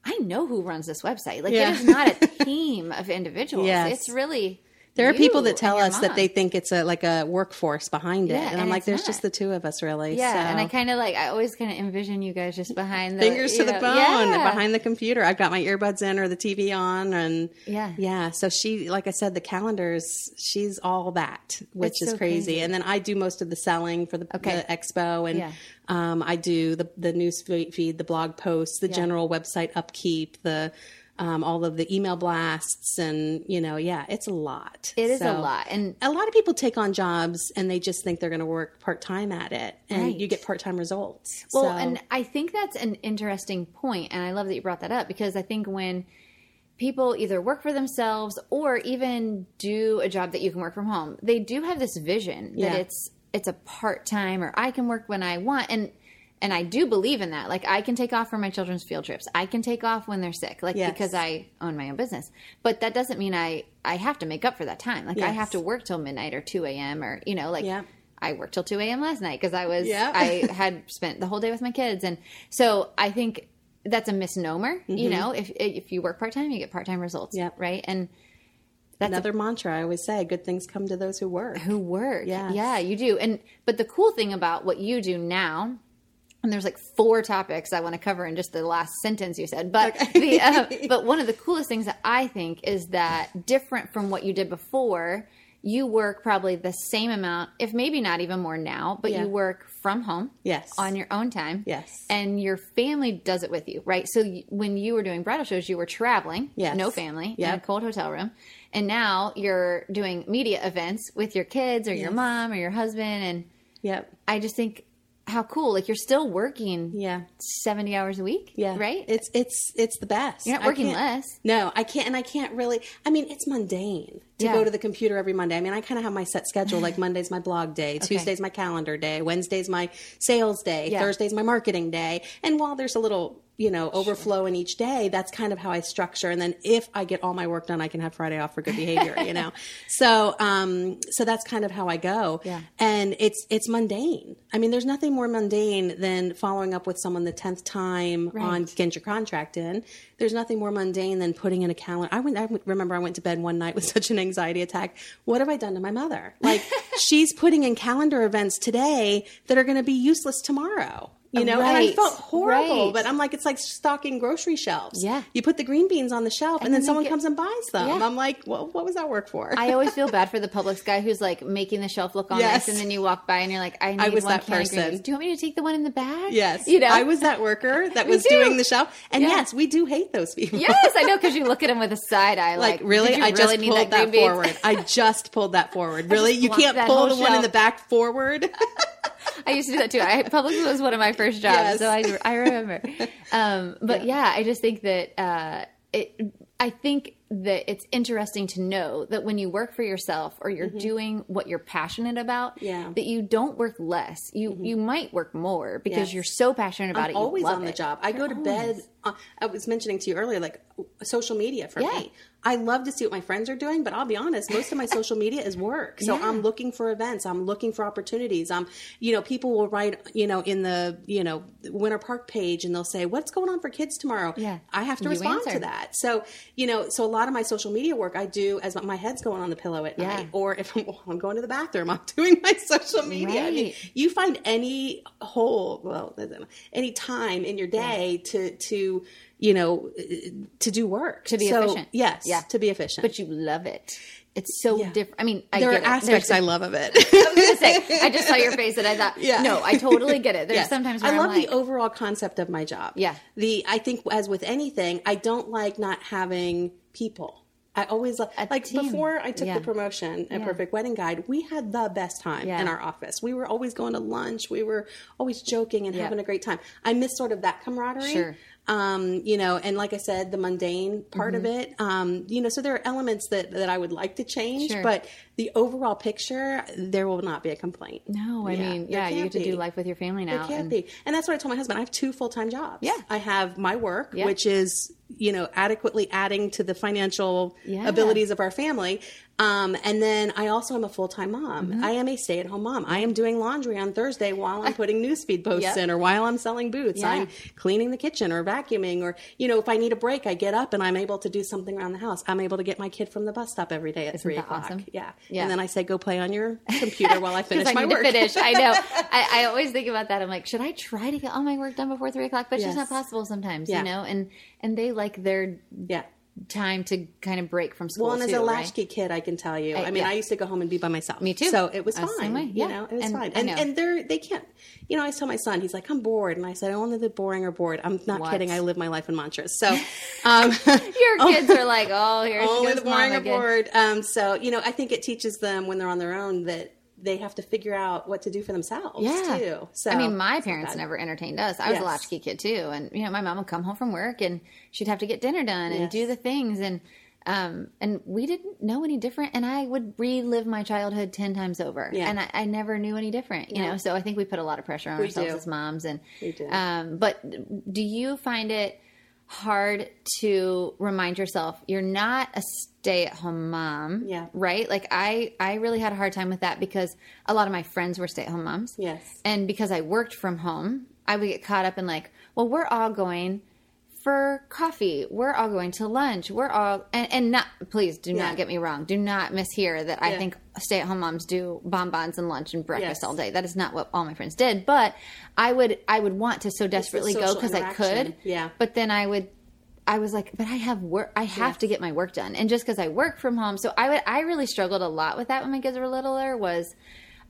I know who runs this website. Like yeah. it is not a team of individuals. Yes. It's really, there are people that tell us mom. That they think it's a, like a workforce behind it. Yeah, and, and I'm like, there's not. Just the two of us really. Yeah. So. And I kind of like, I always kind of envision you guys just behind the fingers to know, the bone yeah. behind the computer. I've got my earbuds in or the T V on and yeah. yeah. So she, like I said, the calendars, she's all that, which it's is so crazy. crazy. And then I do most of the selling for the, okay. the expo and yeah. um, I do the, the news feed, the blog posts, the yeah. general website upkeep, the, Um, all of the email blasts and, you know, yeah, it's a lot. It is so, a lot. And a lot of people take on jobs and they just think they're going to work part-time at it and right. you get part-time results. Well, so. And I think that's an interesting point. And I love that you brought that up because I think when people either work for themselves or even do a job that you can work from home, they do have this vision yeah. that it's, it's a part-time or I can work when I want. And And I do believe in that. Like I can take off for my children's field trips. I can take off when they're sick, like yes. because I own my own business. But that doesn't mean I, I have to make up for that time. Like yes. I have to work till midnight or two a.m. or, you know, like yeah. I worked till two a.m. last night because I was, yeah. I had spent the whole day with my kids. And so I think that's a misnomer. Mm-hmm. You know, if, if you work part-time, you get part-time results. Yep. Right. And that's another a, mantra I always say, good things come to those who work. Who work. Yes. Yeah, you do. And, but the cool thing about what you do now, and there's like four topics I want to cover in just the last sentence you said. But okay. the, uh, but one of the coolest things that I think is that different from what you did before, you work probably the same amount, if maybe not even more now, but yeah. you work from home yes. on your own time. Yes. And your family does it with you, right? So you, when you were doing bridal shows, you were traveling, yes. no family, yep. in a cold hotel room. And now you're doing media events with your kids or yes. your mom or your husband. And yep. I just think... How cool. Like you're still working yeah. seventy hours a week. Yeah. Right? It's it's it's the best. You're not working less. No, I can't and I can't really I mean, it's mundane to yeah. go to the computer every Monday. I mean, I kinda have my set schedule, like Monday's my blog day, okay. Tuesday's my calendar day, Wednesday's my sales day, yeah. Thursday's my marketing day. And while there's a little you know, overflow sure. in each day, that's kind of how I structure. And then if I get all my work done, I can have Friday off for good behavior, you know? So, um, so that's kind of how I go. Yeah. And it's, it's mundane. I mean, there's nothing more mundane than following up with someone the tenth time right. on get your contract in. There's nothing more mundane than putting in a calendar. I went, I remember I went to bed one night with such an anxiety attack. What have I done to my mother? Like she's putting in calendar events today that are going to be useless tomorrow. You know, right. and I felt horrible, right. but I'm like, it's like stocking grocery shelves. Yeah. You put the green beans on the shelf and, and then, then someone get, comes and buys them. Yeah. I'm like, well, what was that work for? I always feel bad for the Publix guy who's like making the shelf look all yes. nice. And then you walk by and you're like, I need I was one that person. Do you want me to take the one in the bag? Yes. You know, I was that worker that was do. doing the shelf. And yeah. yes, we do hate those people. Yes, I know. Cause you look at them with a side eye. Like, like really? I just really pulled that, that forward. I just pulled that forward. Really? You can't pull the shelf. One in the back forward. I used to do that too. I, Publix was one of my first jobs, yes. so I, I remember. Um, but yeah. yeah, I just think that uh, it. I think that it's interesting to know that when you work for yourself or you're mm-hmm. doing what you're passionate about, yeah. that you don't work less. You mm-hmm. you might work more because yes. you're so passionate about I'm it. I'm always on it. the job. I you're go to always. bed. Uh, I was mentioning to you earlier, like social media for yeah. me. I love to see what my friends are doing, but I'll be honest, most of my social media is work. So yeah. I'm looking for events. I'm looking for opportunities. I'm, you know, people will write, you know, in the, you know, Winter Park page and they'll say, what's going on for kids tomorrow? Yeah. I have to you respond answer. to that. So, you know, so a lot of my social media work I do as my head's going on the pillow at yeah. night, or if I'm, I'm going to the bathroom, I'm doing my social media. Right. I mean, you find any hole, well, any time in your day yeah. to, to, you know, to do work. To be so, efficient. Yes. Yeah. To be efficient. But you love it. It's so yeah. different. I mean, I there get it. There are aspects I love of it. I was going to say, I just saw your face and I thought, yeah. no, I totally get it. There's yes. sometimes where I love I'm like, the overall concept of my job. Yeah. The, I think as with anything, I don't like not having people. I always love, like team. Before I took yeah. the promotion at yeah. Perfect Wedding Guide, we had the best time yeah. in our office. We were always going to lunch. We were always joking and yeah. having a great time. I miss sort of that camaraderie. Sure. Um, you know, and like I said, the mundane part mm-hmm. of it, um, you know, so there are elements that, that I would like to change, sure. but the overall picture, there will not be a complaint. No, I yeah, mean, yeah, you get to be. do life with your family now. It can't and... be. And that's what I told my husband. I have two full-time jobs. Yeah. I have my work, yeah. which is, you know, adequately adding to the financial yeah. abilities of our family. Um, and then I also am a full-time mom. Mm-hmm. I am a stay-at-home mom. I am doing laundry on Thursday while I'm putting newsfeed posts yep. in, or while I'm selling boots. Yeah. I'm cleaning the kitchen or vacuuming, or, you know, if I need a break, I get up and I'm able to do something around the house. I'm able to get my kid from the bus stop every day at Isn't three that o'clock. Awesome? Yeah. yeah. And then I say, go play on your computer while I finish I my work. Finish. I know. I, I always think about that. I'm like, should I try to get all my work done before three o'clock? But yes. it's just not possible sometimes, yeah. you know, and, and they like their, yeah. time to kind of break from school. Well, and as too, a latchkey right? kid, I can tell you. I, I mean, yeah. I used to go home and be by myself. Me too. So it was I fine. Was yeah. You know, it was and, fine. And and they're they can't. You know, I always tell my son, he's like, I'm bored, and I said, I only live boring or bored. I'm not what? kidding. I live my life in mantras. So, um, your kids are like, oh, here's only the boring or again. bored. Um, so you know, I think it teaches them when they're on their own that they have to figure out what to do for themselves yeah. too. So I mean, my parents so never entertained us. I was yes. a latchkey kid too. And you know, my mom would come home from work and she'd have to get dinner done yes. and do the things. And, um, and we didn't know any different, and I would relive my childhood ten times over yeah. and I, I never knew any different, you yeah. know? So I think we put a lot of pressure on we ourselves do. as moms. And, we do. um, but do you find it hard to remind yourself you're not a stay-at-home mom, yeah, right? Like I, I really had a hard time with that because a lot of my friends were stay-at-home moms. Yes. And because I worked from home, I would get caught up in like, well, we're all going for coffee. We're all going to lunch. We're all, and, and not, please do yeah. not get me wrong. Do not mishear that yeah. I think stay-at-home moms do bonbons and lunch and breakfast yes. all day. That is not what all my friends did. But I would, I would want to so desperately go because I could. Yeah. But then I would, I was like, but I have work, I have yeah. to get my work done. And just because I work from home. So I would, I really struggled a lot with that when my kids were littler was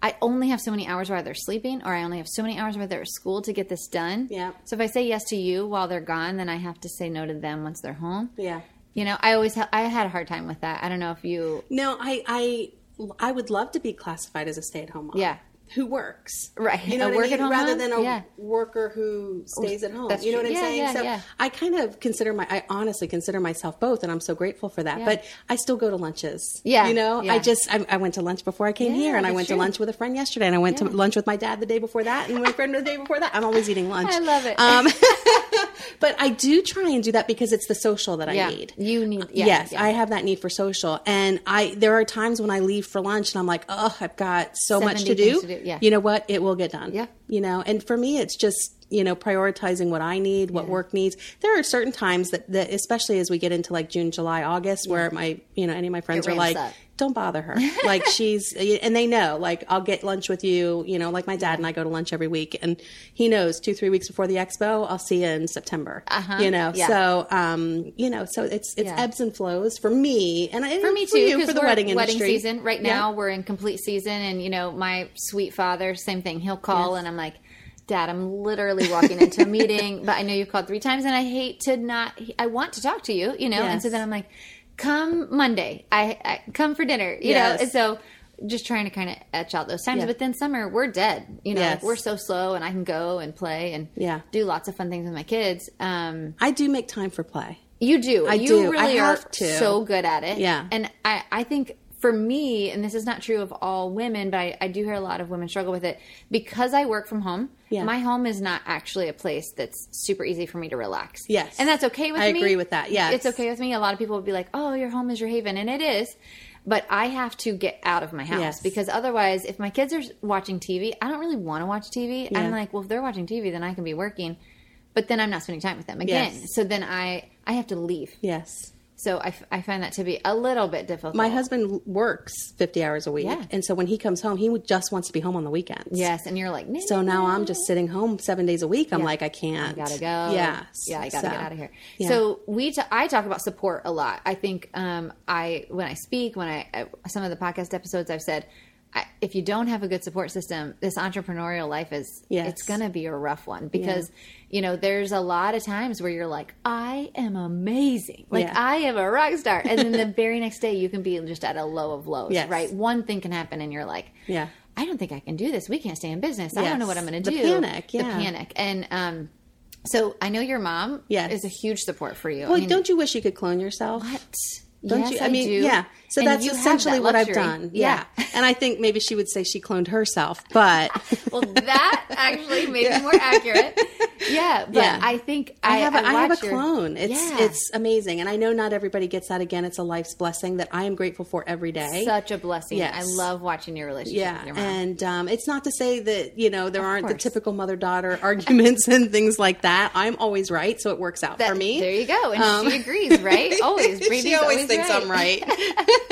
I only have so many hours while they're sleeping, or I only have so many hours while they're at school to get this done. Yeah. So if I say yes to you while they're gone, then I have to say no to them once they're home. Yeah. You know, I always, ha- I had a hard time with that. I don't know if you. No, I, I, I would love to be classified as a stay-at-home mom. Yeah. Who works. Right. You know a what I mean? Rather mom? than a yeah. worker who stays at home. That's you know what I'm yeah, saying? Yeah, so yeah. I kind of consider my, I honestly consider myself both, and I'm so grateful for that. Yeah. But I still go to lunches. Yeah. You know, yeah. I just, I, I went to lunch before I came yeah, here, and I went true. to lunch with a friend yesterday, and I went yeah. to lunch with my dad the day before that, and my friend the day before that. I'm always eating lunch. I love it. Um, but I do try and do that because it's the social that I yeah. need. You need. Yeah, yes. Yeah. I have that need for social. And I, there are times when I leave for lunch and I'm like, oh, I've got so much to do. to do. Yeah. You know what? It will get done. Yeah. You know, and for me, it's just, you know, prioritizing what I need, what yeah. work needs. There are certain times that, that, especially as we get into like June, July, August, yeah. where my, you know, any of my friends are like, up. don't bother her. Like she's, and they know, like, I'll get lunch with you, you know, like my dad and I go to lunch every week, and he knows two, three weeks before the expo, I'll see you in September, uh-huh. you know? Yeah. So, um, you know, so it's, it's yeah. ebbs and flows for me. And I, for me for too, you, for the wedding industry. Wedding season right now, yeah. we're in complete season. And, you know, my sweet father, same thing, he'll call yes. and I'm like, Dad, I'm literally walking into a meeting, but I know you called three times and I hate to not, I want to talk to you, you know? Yes. And so then I'm like, come Monday, I, I come for dinner, you yes. know? And so just trying to kind of etch out those times, yeah. but then summer we're dead, you know, yes. like we're so slow and I can go and play and yeah. do lots of fun things with my kids. Um, I do make time for play. You do. I you do. Really I have are to. So good at it. Yeah. And I, I think for me, and this is not true of all women, but I, I do hear a lot of women struggle with it because I work from home. Yeah. My home is not actually a place that's super easy for me to relax. Yes. And that's okay with I me. I agree with that. Yeah. It's okay with me. A lot of people would be like, oh, your home is your haven. And it is. But I have to get out of my house yes. because otherwise, if my kids are watching T V, I don't really want to watch T V. Yeah. I'm like, well, if they're watching T V, then I can be working. But then I'm not spending time with them again. Yes. So then I, I have to leave. Yes. So I, I find that to be a little bit difficult. My husband works fifty hours a week. Yeah. And so when he comes home, he just wants to be home on the weekends. Yes. And you're like, nah, so now I'm just sitting home seven days a week. I'm yeah. like, I can't. I gotta go. Yeah. Yeah. I gotta so, get out of here. Yeah. So we, t- I talk about support a lot. I think, um, I, when I speak, when I, I some of the podcast episodes I've said, I, if you don't have a good support system, this entrepreneurial life is, yes. it's going to be a rough one because, yeah. you know, there's a lot of times where you're like, I am amazing. Like yeah. I am a rock star. And then the very next day you can be just at a low of lows, yes. right? One thing can happen and you're like, yeah, I don't think I can do this. We can't stay in business. Yes. I don't know what I'm going to do. The panic. Yeah. The panic. And, um, so I know your mom yes. is a huge support for you. Well, I mean, don't you wish you could clone yourself? What? Don't yes, you? I, I mean, do. Yeah. So and that's essentially that what I've done. Yeah. yeah. And I think maybe she would say she cloned herself, but. Well, that actually may yeah. be more accurate. Yeah. But yeah. I think I, I have a, I I have a clone. Your... It's, yeah. it's amazing. And I know not everybody gets that. Again, it's a life's blessing that I am grateful for every day. Such a blessing. Yes. I love watching your relationship yeah. with your mom. And um, it's not to say that, you know, there of aren't course. the typical mother-daughter arguments and things like that. I'm always right. So it works out that, for me. There you go. And um, she agrees, right? Always. She always thinks right. I'm right.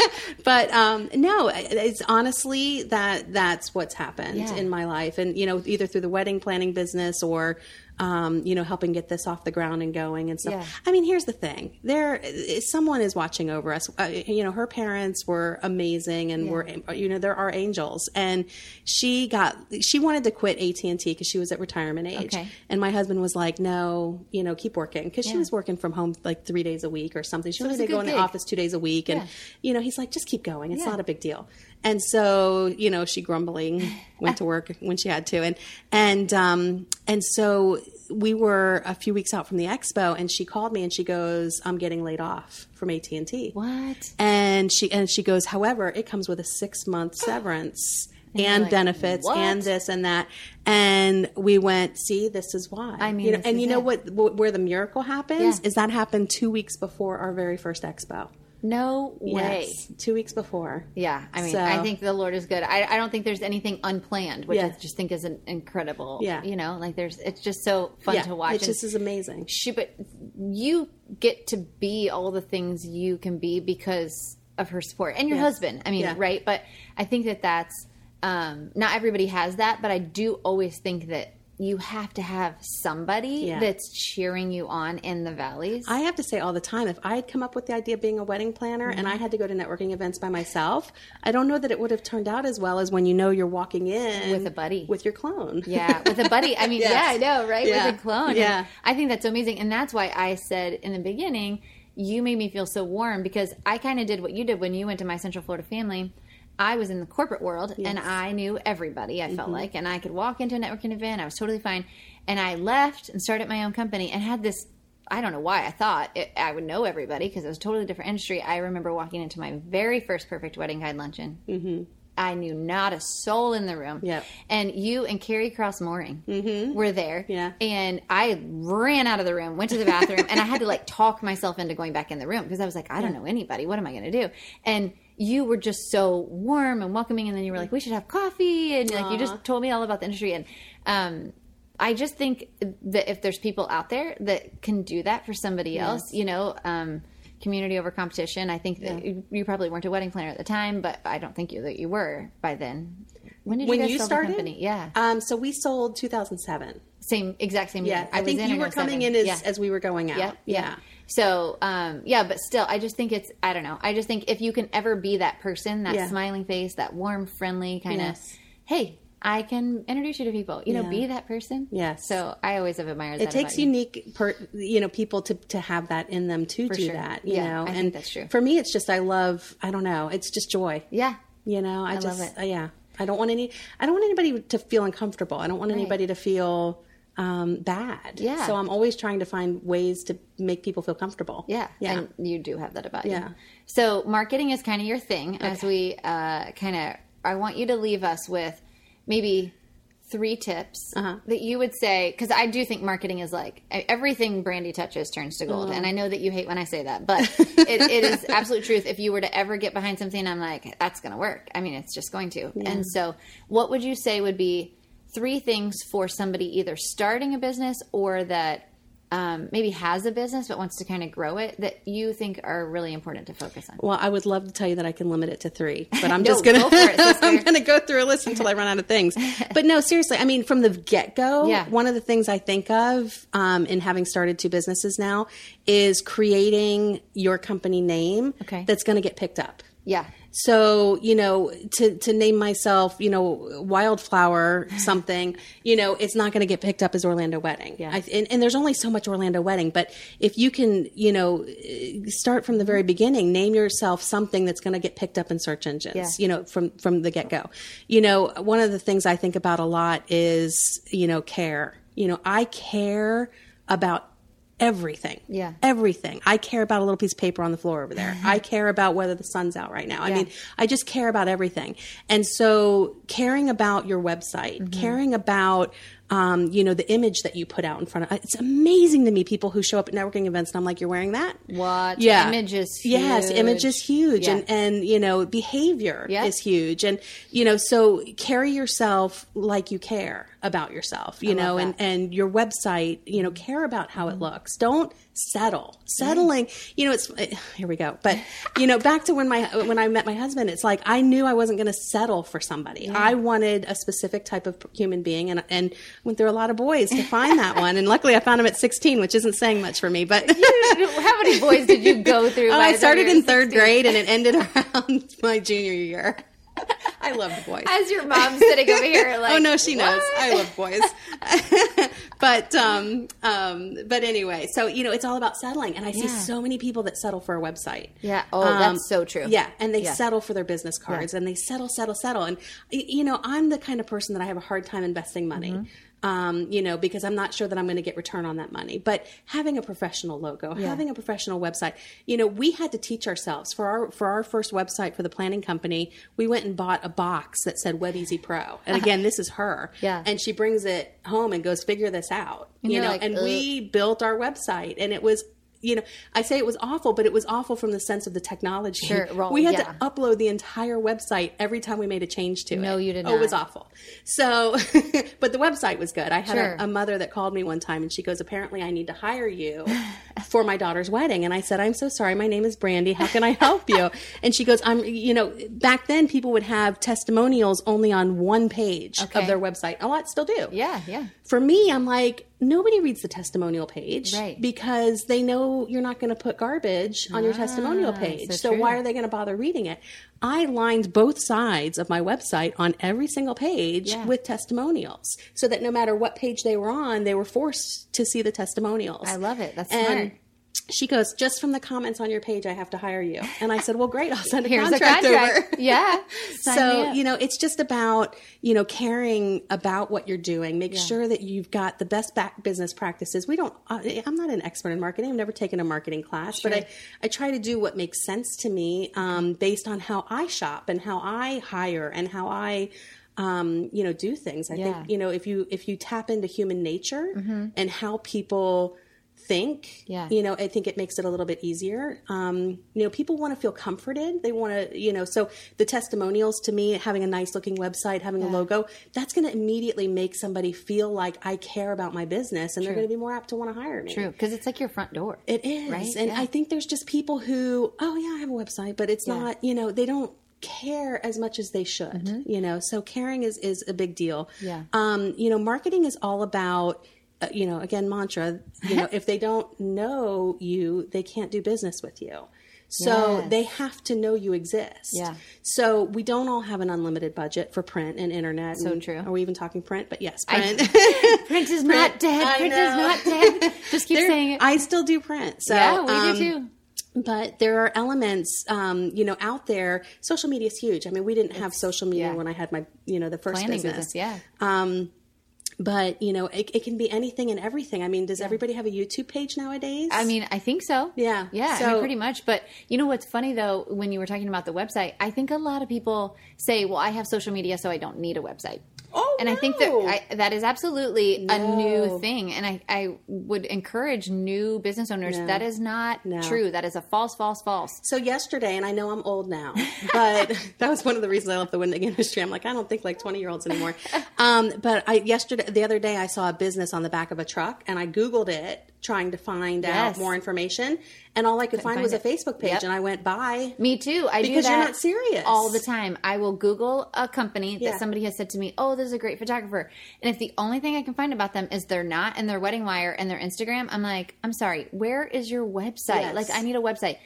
But um, no, it's honestly that that's what's happened yeah. in my life. And, you know, either through the wedding planning business or, um, you know, helping get this off the ground and going and stuff. Yeah. I mean, here's the thing. There, someone is watching over us. Uh, you know, her parents were amazing and yeah. were, you know, they're our angels. And she got, she wanted to quit A T and T because she was at retirement age. Okay. And my husband was like, no, you know, keep working. Because yeah. she was working from home like three days a week or something. She so wanted to go gig. in the office two days a week. And, yeah. you know, he's like, just keep going. It's yeah. not a big deal. And so, you know, she grumbling went to work when she had to. And, and, um, and so we were a few weeks out from the expo and she called me and she goes, I'm getting laid off from A T and T. What? And she, and she goes, however, it comes with a six month severance and, and like, benefits what? and this and that. And we went, see, this is why. I mean, you know, and you it. know what, where the miracle happens yeah. is that happened two weeks before our very first expo. No way. Yes, two weeks before. Yeah. I mean, so, I think the Lord is good. I, I don't think there's anything unplanned, which yeah. I just think is an incredible. Yeah. You know, like there's, it's just so fun yeah, to watch. It just and is amazing. She, but you get to be all the things you can be because of her support and your yes. husband. I mean, yeah. right. But I think that that's, um, not everybody has that, but I do always think that you have to have somebody yeah. that's cheering you on in the valleys. I have to say all the time, if I had come up with the idea of being a wedding planner mm-hmm. and I had to go to networking events by myself, I don't know that it would have turned out as well as when you know you're walking in with a buddy, with your clone. Yeah, with a buddy. I mean, yes. yeah, I know, right? Yeah. With a clone. Yeah. And I think that's amazing. And that's why I said in the beginning, you made me feel so warm because I kind of did what you did when you went to My Central Florida Family. I was in the corporate world yes. and I knew everybody, I mm-hmm. felt like, and I could walk into a networking event. I was totally fine. And I left and started my own company and had this, I don't know why I thought it, I would know everybody because it was a totally different industry. I remember walking into my very first Perfect Wedding Guide luncheon. Mm-hmm. I knew not a soul in the room. Yep. And you and Carrie Cross-Mooring mm-hmm. were there. Yeah. And I ran out of the room, went to the bathroom, and I had to like talk myself into going back in the room because I was like, I don't know anybody. What am I going to do? And you were just so warm and welcoming. And then you were like, we should have coffee. And like, you just told me all about the industry. And, um, I just think that if there's people out there that can do that for somebody yes. else, you know, um, community over competition. I think that yeah. you probably weren't a wedding planner at the time, but I don't think you that you were by then. When did when you guys you sell started? The company? Yeah. Um, so we sold two thousand seven. Same, exact same. Yeah. Year. I, I think you were coming in as, yeah. as we were going out. Yep. Yeah. yeah. So, um, yeah, but still, I just think it's, I don't know. I just think if you can ever be that person, that yeah. smiling face, that warm, friendly kind of, yes. hey, I can introduce you to people, you know, yeah. be that person. Yes. So I always have admired that. It takes unique, per, you know, people to, to have that in them to for do sure. that, you yeah, know, I and think that's true. For me, it's just, I love, I don't know. It's just joy. Yeah. You know, I, I just, love it. Uh, yeah, I don't want any, I don't want anybody to feel uncomfortable. I don't want right. anybody to feel um, bad. Yeah. So I'm always trying to find ways to make people feel comfortable. Yeah. Yeah. And you do have that about yeah. you. So marketing is kind of your thing. Okay. As we uh, kind of, I want you to leave us with maybe three tips uh-huh. that you would say, because I do think marketing is like everything Brandy touches turns to gold. Uh-huh. And I know that you hate when I say that, but it, it is absolute truth. If you were to ever get behind something, I'm like, that's going to work. I mean, it's just going to. Yeah. And so what would you say would be three things for somebody either starting a business or that um, maybe has a business but wants to kind of grow it that you think are really important to focus on? Well, I would love to tell you that I can limit it to three, but I'm no, just going to I'm going to go through a list until I run out of things. But no, seriously, I mean, from the get-go, yeah. one of the things I think of um, in having started two businesses now is creating your company name okay. that's going to get picked up. Yeah. So, you know, to, to name myself, you know, Wildflower something, you know, it's not going to get picked up as Orlando Wedding. Yeah. I, and, and there's only so much Orlando Wedding, but if you can, you know, start from the very beginning, name yourself something that's going to get picked up in search engines, yeah. you know, from, from the get-go. You know, one of the things I think about a lot is, you know, care. You know, I care about everything. Yeah. Everything. I care about a little piece of paper on the floor over there. I care about whether the sun's out right now. I yeah. mean, I just care about everything. And so caring about your website, mm-hmm. caring about, um, you know, the image that you put out in front of, it's amazing to me, people who show up at networking events and I'm like, you're wearing that? What? Yeah. Image is huge. Yes. Image is huge. Yeah. And, and, you know, behavior yeah. is huge. And, you know, so carry yourself like you care about yourself, you I know, and, and your website, you know, care about how mm-hmm. it looks. Don't settle, settling, mm-hmm. you know, it's, it, here we go. But, you know, back to when my, when I met my husband, it's like, I knew I wasn't going to settle for somebody. Yeah. I wanted a specific type of human being and, and went through a lot of boys to find that one. And luckily I found him at sixteen, which isn't saying much for me, but. You, how many boys did you go through? Oh, I started in third sixteen? Grade and it ended around my junior year. I love the boys. As your mom's sitting over here like, oh no, she what? Knows. I love boys. But um um but anyway, so you know, it's all about settling and I yeah. see so many people that settle for a website. Yeah. Oh, um, that's so true. Yeah, and they yeah. settle for their business cards yeah. and they settle settle settle and you know, I'm the kind of person that I have a hard time investing money. Mm-hmm. Um, you know, because I'm not sure that I'm going to get return on that money, but having a professional logo, yeah. having a professional website, you know, we had to teach ourselves for our, for our first website for the planning company, we went and bought a box that said WebEasy Pro. And again, this is her yeah. and she brings it home and goes figure this out, and you know, like, and ugh. We built our website and it was, you know, I say it was awful, but it was awful from the sense of the technology. Sure, wrong. We had yeah. to upload the entire website every time we made a change to no, it. No, you did not. Oh, it was awful. So, but the website was good. I had sure. a, a mother that called me one time and she goes, apparently I need to hire you for my daughter's wedding. And I said, I'm so sorry. My name is Brandy. How can I help you? And she goes, I'm, you know, back then people would have testimonials only on one page okay. of their website. A lot still do. Yeah, yeah. For me, I'm like, nobody reads the testimonial page right. because they know you're not going to put garbage on ah, your testimonial page. So, so why are they going to bother reading it? I lined both sides of my website on every single page yeah. with testimonials so that no matter what page they were on, they were forced to see the testimonials. I love it. That's and smart. She goes, just from the comments on your page, I have to hire you. And I said, well, great. I'll send a Here's contract, a contract over. Yeah. So, you know, it's just about, you know, caring about what you're doing. Make yeah. sure that you've got the best back business practices. We don't, I'm not an expert in marketing. I've never taken a marketing class, sure. but I, I try to do what makes sense to me um, based on how I shop and how I hire and how I, um, you know, do things. I yeah. think, you know, if you, if you tap into human nature mm-hmm. and how people think, yeah. you know, I think it makes it a little bit easier. Um, you know, people want to feel comforted. They want to, you know, so the testimonials to me, having a nice looking website, having yeah. a logo, that's going to immediately make somebody feel like I care about my business and True. They're going to be more apt to want to hire me. True. Because it's like your front door. It is. Right? And yeah. I think there's just people who, oh yeah, I have a website, but it's yeah. not, you know, they don't care as much as they should, mm-hmm. you know, so caring is, is a big deal. Yeah. Um, you know, marketing is all about, you know, again, mantra, you know, if they don't know you, they can't do business with you. So yes. they have to know you exist. Yeah. So we don't all have an unlimited budget for print and internet. So and true. Are we even talking print? But yes, print. I, print is print, not dead. I print know. Is not dead. Just keep there, saying it. I still do print. So, yeah, we um, do too. But there are elements, um, you know, out there. Social media is huge. I mean, we didn't it's, have social media yeah. when I had my, you know, the first Planning business. business. Yeah. Um, But, you know, it, it can be anything and everything. I mean, does yeah. everybody have a YouTube page nowadays? I mean, I think so. Yeah. Yeah, so, I mean, pretty much. But you know what's funny, though, when you were talking about the website, I think a lot of people say, well, I have social media, so I don't need a website. Oh, And no. I think that I, that is absolutely no. a new thing. And I, I would encourage new business owners. No. That is not no. true. That is a false, false, false. So yesterday, and I know I'm old now, but that was one of the reasons I left the wedding industry. I'm like, I don't think like twenty-year-olds anymore. Um, but I yesterday, the other day, I saw a business on the back of a truck, and I Googled it, trying to find yes. out more information. And all I could find, find was it. a Facebook page. Yep. And I went by. Me too. I do that. Because you're not serious. All the time. I will Google a company yeah. that somebody has said to me, oh, there's a great photographer. And if the only thing I can find about them is they're not in their Wedding Wire and their Instagram, I'm like, I'm sorry, where is your website? Yes. Like, I need a website.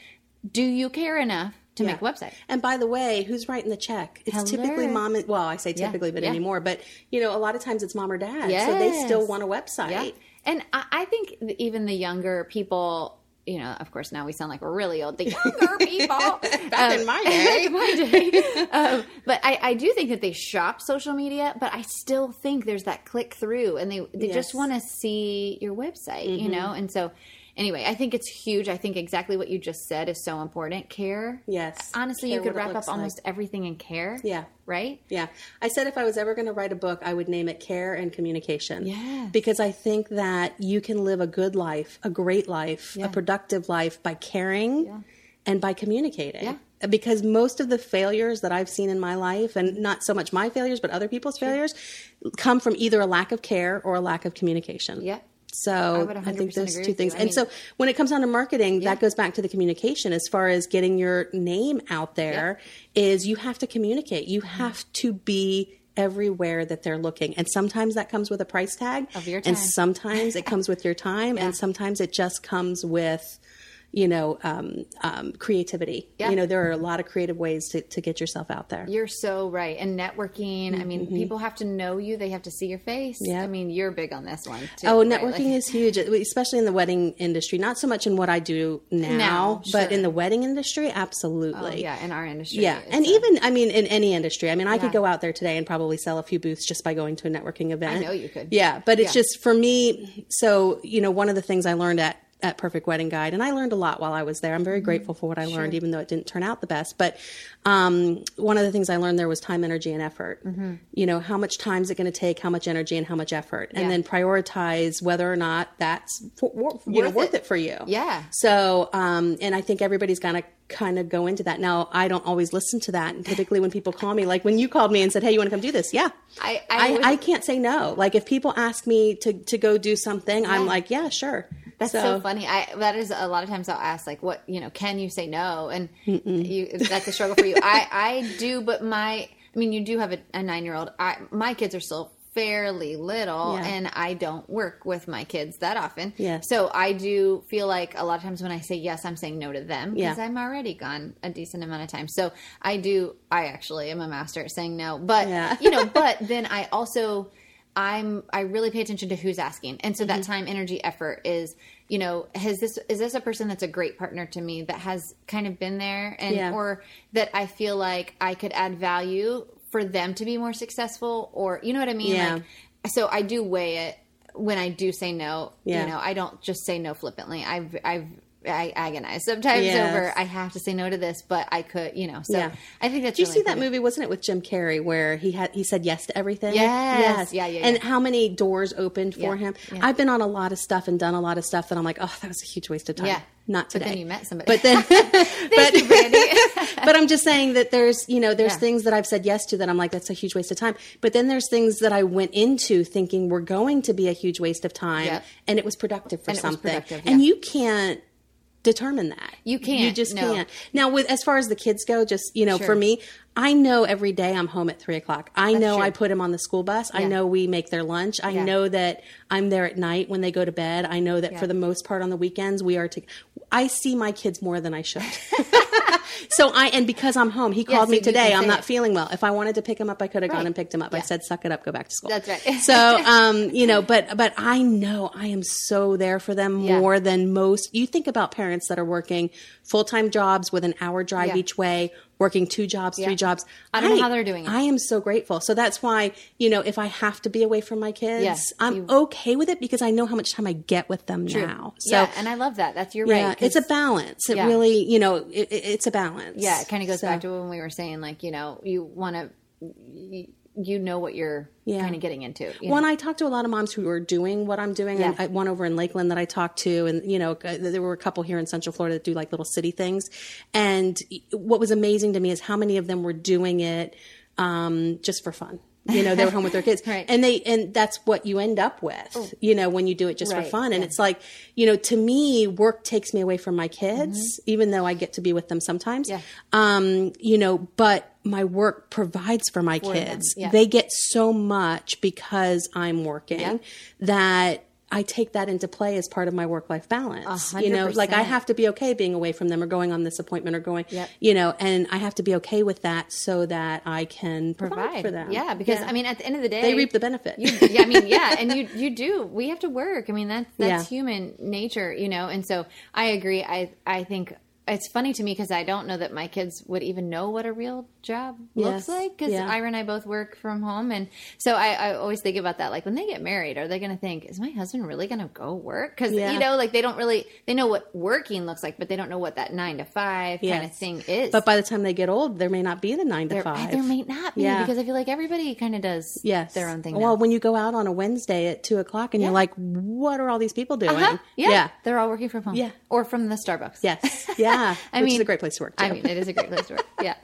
Do you care enough to yeah. make a website? And by the way, who's writing the check? It's Hello. typically mom and, well, I say typically, yeah. but yeah. anymore. But, you know, a lot of times it's mom or dad. Yes. So they still want a website. Yeah. And I think even the younger people, you know, of course, now we sound like we're really old. The younger people. Back um, in my day. my day. Um, but I, I do think that they shop social media, but I still think there's that click through. And they, they yes. just want to see your website, mm-hmm. you know. And so, anyway, I think it's huge. I think exactly what you just said is so important. Care. Yes. Honestly, care you could wrap up like. almost everything in care. Yeah. Right? Yeah. I said if I was ever going to write a book, I would name it Care and Communication. Yeah. Because I think that you can live a good life, a great life, yeah. a productive life by caring yeah. and by communicating. Yeah. Because most of the failures that I've seen in my life, and not so much my failures, but other people's sure. failures, come from either a lack of care or a lack of communication. Yeah. So I, I think those two things. And mean, so when it comes down to marketing, yeah. that goes back to the communication as far as getting your name out there yeah. is you have to communicate. You mm-hmm. have to be everywhere that they're looking. And sometimes that comes with a price tag of your time. And sometimes it comes with your time. Yeah. And sometimes it just comes with, you know, um, um, creativity. Yeah. You know, there are a lot of creative ways to, to get yourself out there. You're so right. And networking. Mm-hmm. I mean, people have to know you. They have to see your face. Yeah. I mean, you're big on this one too. Oh, networking right? like, is huge, especially in the wedding industry. Not so much in what I do now, now sure. but in the wedding industry, absolutely. Oh, yeah, in our industry. Yeah. And a... even, I mean, in any industry. I mean, I yeah. could go out there today and probably sell a few booths just by going to a networking event. I know you could. Yeah. But it's yeah. just for me. So, you know, one of the things I learned at at Perfect Wedding Guide. And I learned a lot while I was there. I'm very grateful for what I sure. learned, even though it didn't turn out the best. But um, one of the things I learned there was time, energy, and effort. Mm-hmm. You know, how much time is it going to take, how much energy, and how much effort? And yeah. then prioritize whether or not that's for, worth, you know, worth it. it for you. Yeah. So, um, and I think everybody's going to kind of go into that. Now, I don't always listen to that. And typically when people call me, like when you called me and said, hey, you want to come do this? Yeah. I I, I, I can't say no. Like if people ask me to, to go do something, yeah. I'm like, yeah, sure. That's so, so funny. I, that is a lot of times I'll ask like, what, you know, can you say no? And you, that's a struggle for you. I, I do, but my, I mean, you do have a, a nine-year-old. I, my kids are still fairly little yeah. and I don't work with my kids that often. Yeah. So I do feel like a lot of times when I say yes, I'm saying no to them because yeah. I'm already gone a decent amount of time. So I do, I actually am a master at saying no, but yeah. you know, but then I also... I'm, I really pay attention to who's asking. And so mm-hmm. that time, energy, effort is, you know, has this, is this a person that's a great partner to me that has kind of been there and, yeah. or that I feel like I could add value for them to be more successful or, you know what I mean? Yeah. Like, so I do weigh it when I do say no, yeah. you know, I don't just say no flippantly. I've, I've, I agonize sometimes yes. over, I have to say no to this, but I could, you know, so yeah. I think that's Did you really see funny. That movie, wasn't it with Jim Carrey where he had, he said yes to everything? Yes. yes. Yeah, yeah, yeah. And how many doors opened for yeah. him? Yeah. I've been on a lot of stuff and done a lot of stuff that I'm like, oh, that was a huge waste of time. Yeah. Not today. But then you met somebody. But then, but, you, Brandy. but I'm just saying that there's, you know, there's yeah. things that I've said yes to that I'm like, that's a huge waste of time. But then there's things that I went into thinking were going to be a huge waste of time yep. and it was productive for and something. Productive, yeah. And you can't determine that. You can't. You just no. can't. Now, with as far as the kids go, just, you know, sure. for me, I know every day I'm home at three o'clock. I That's know true. I put them on the school bus. Yeah. I know we make their lunch. I yeah. know that I'm there at night when they go to bed. I know that yeah. for the most part on the weekends, we are to, I see my kids more than I should. So I, and because I'm home, he called yeah, so me today. I'm not it. feeling well. If I wanted to pick him up, I could have right. gone and picked him up. Yeah. I said, suck it up, go back to school. That's right. So, um, you know, but, but I know I am so there for them yeah. more than most. You think about parents that are working full-time jobs with an hour drive yeah. each way, working two jobs, yeah. three jobs. I don't I, know how they're doing it. I am so grateful. So that's why, you know, if I have to be away from my kids, yeah, I'm you, okay with it because I know how much time I get with them true. now. So, yeah, and I love that. That's your yeah, right. It's a balance. It yeah. really, you know, it, it's a balance. Yeah, it kind of goes so. back to when we were saying, like, you know, you want to you, you know what you're yeah. kind of getting into. When know? I talked to a lot of moms who are doing what I'm doing, yeah. and I, one over in Lakeland that I talked to, and, you know, there were a couple here in Central Florida that do like little city things. And what was amazing to me is how many of them were doing it um, just for fun. You know, they were home with their kids right. and they, and that's what you end up with, oh. you know, when you do it just right. for fun. And yeah. it's like, you know, to me, work takes me away from my kids, mm-hmm. even though I get to be with them sometimes, yeah. um, you know, but my work provides for my for kids. Yeah. They get so much because I'm working yeah. that I take that into play as part of my work-life balance, one hundred percent. You know, like I have to be okay being away from them or going on this appointment or going, yep. you know, and I have to be okay with that so that I can provide, provide for them. Yeah. Because yeah. I mean, at the end of the day, they reap the benefit. You, yeah, I mean, yeah. And you, you do, we have to work. I mean, that's, that's yeah. human nature, you know? And so I agree. I, I think it's funny to me because I don't know that my kids would even know what a real job yes. looks like because yeah. Ira and I both work from home. And so I, I always think about that. Like when they get married, are they going to think, is my husband really going to go work? Because, yeah. you know, like they don't really, they know what working looks like, but they don't know what that nine to five yes. kind of thing is. But by the time they get old, there may not be the nine to there, five. There may not be yeah. because I feel like everybody kind of does yes. their own thing. Well, now. When you go out on a Wednesday at two o'clock and yeah. you're like, what are all these people doing? Uh-huh. Yeah. yeah. They're all working from home yeah. or from the Starbucks. Yes. Yeah. Yeah, I which mean, is a great place to work, too. I mean, it is a great place to work, yeah.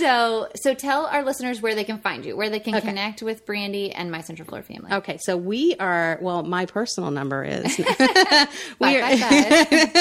So so tell our listeners where they can find you, where they can okay. connect with Brandy and My Central Florida Family. Okay, so we are, well, my personal number is. we five, are, five,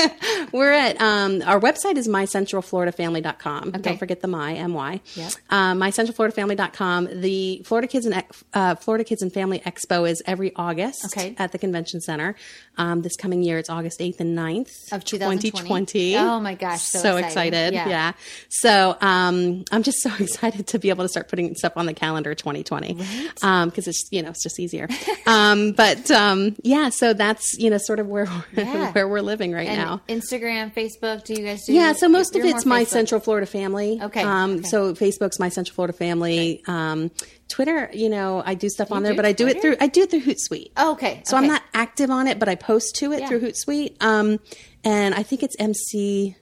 five. We're at, um, our website is my central florida family dot com. Okay. Don't forget the my, M Y. Yep. Uh, my central florida family dot com. The Florida Kids and uh, Florida Kids and Family Expo is every August okay. at the Convention Center. Um, this coming year, it's August eighth and ninth of twenty twenty. Oh, my God. Gosh, so, so excited. excited. Yeah. yeah. So, um, I'm just so excited to be able to start putting stuff on the calendar twenty twenty. Right. Um, cause it's, you know, it's just easier. um, but, um, yeah, so that's, you know, sort of where, we're, yeah. where we're living right and now. Instagram, Facebook, do you guys do? Yeah. So most of it's My Facebook. Central Florida Family. Okay. Um, okay. So Facebook's My Central Florida Family. Okay. Um, Twitter, you know, I do stuff you on there, but I do Twitter? it through, I do it through Hootsuite. Oh, okay. So okay. I'm not active on it, but I post to it yeah. through Hootsuite. Um, and I think it's M C.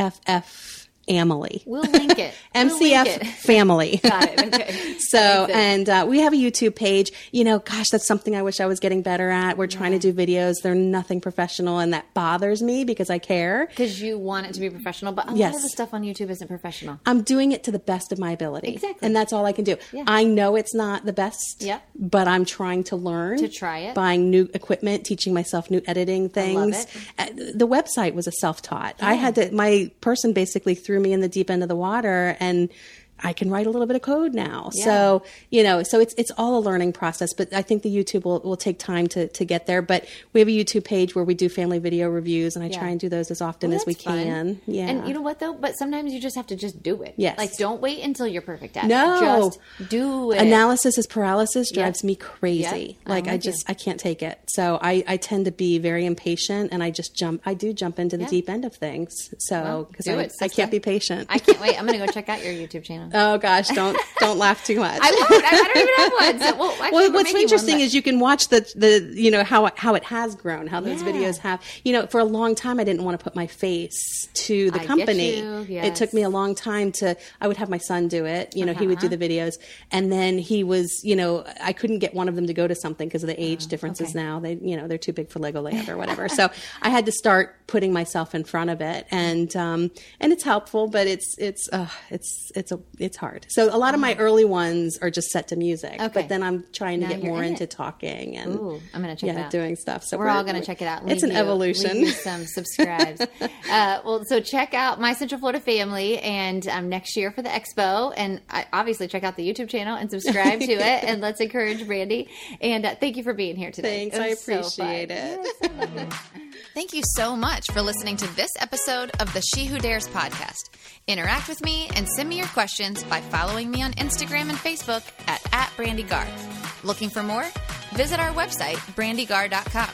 F F Family. We'll link it. M C F we'll link it. Family. Got it. Okay. So, and uh, we have a YouTube page. You know, gosh, that's something I wish I was getting better at. We're trying yeah. to do videos. They're nothing professional, and that bothers me because I care. Because you want it to be professional, but a yes. lot of the stuff on YouTube isn't professional. I'm doing it to the best of my ability. Exactly. And that's all I can do. Yeah. I know it's not the best, yeah. but I'm trying to learn. To try it. Buying new equipment, teaching myself new editing things. I love it. The website was a self-taught. Yeah. I had to, my person basically threw me in the deep end of the water, and I can write a little bit of code now. Yeah. So, you know, so it's, it's all a learning process, but I think the YouTube will, will take time to, to get there. But we have a YouTube page where we do family video reviews, and I yeah. try and do those as often well, as we can. Fun. Yeah. And you know what though? But sometimes you just have to just do it. Yes. Like don't wait until you're perfect at no. it. No. Just do it. Analysis is paralysis drives yeah. me crazy. Yeah. Like I, I just, you. I can't take it. So I, I tend to be very impatient, and I just jump, I do jump into the yeah. deep end of things. So well, cause I, it, I can't be patient. I can't wait. I'm going to go check out your YouTube channel. Oh gosh, don't don't laugh too much. I won't. I, I don't even have one. So, well, well what's interesting one, but... is you can watch the the you know how how it has grown, how those yeah. videos have. You know, for a long time I didn't want to put my face to the I company. Get you. Yes. It took me a long time to. I would have my son do it. You know, uh-huh. he would do the videos, and then he was. You know, I couldn't get one of them to go to something because of the age oh, differences. Okay. Now they you know they're too big for Legoland or whatever. So I had to start putting myself in front of it, and um and it's helpful, but it's it's uh, it's it's a it's hard. So a lot of my early ones are just set to music, okay. but then I'm trying to now get more in into it. Talking and Ooh, I'm gonna check yeah, it out. Doing stuff. So we're, we're all going to check it out. Leave it's an you, evolution. Leave some subscribes. uh, well, so check out My Central Florida Family and um, next year for the expo, and uh, obviously check out the YouTube channel and subscribe to it, and let's encourage Brandy. And uh, thank you for being here today. Thanks. I appreciate so it. Yes, I Thank you so much for listening to this episode of the She Who Dares podcast. Interact with me and send me your questions by following me on Instagram and Facebook at, at @brandygar. Looking for more? Visit our website, brandy gar dot com.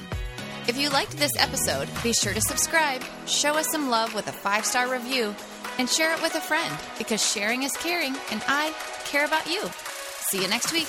If you liked this episode, be sure to subscribe, show us some love with a five-star review, and share it with a friend, because sharing is caring, and I care about you. See you next week.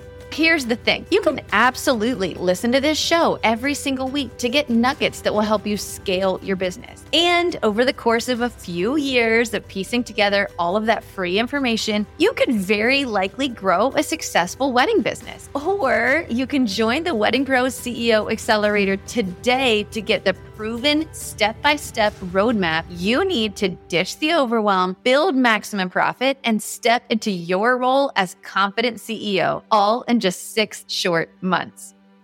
Here's the thing. You can absolutely listen to this show every single week to get nuggets that will help you scale your business. And over the course of a few years of piecing together all of that free information, you could very likely grow a successful wedding business. Or you can join the Wedding Pro C E O Accelerator today to get the proven step-by-step roadmap you need to ditch the overwhelm, build maximum profit, and step into your role as confident C E O, all in just six short months.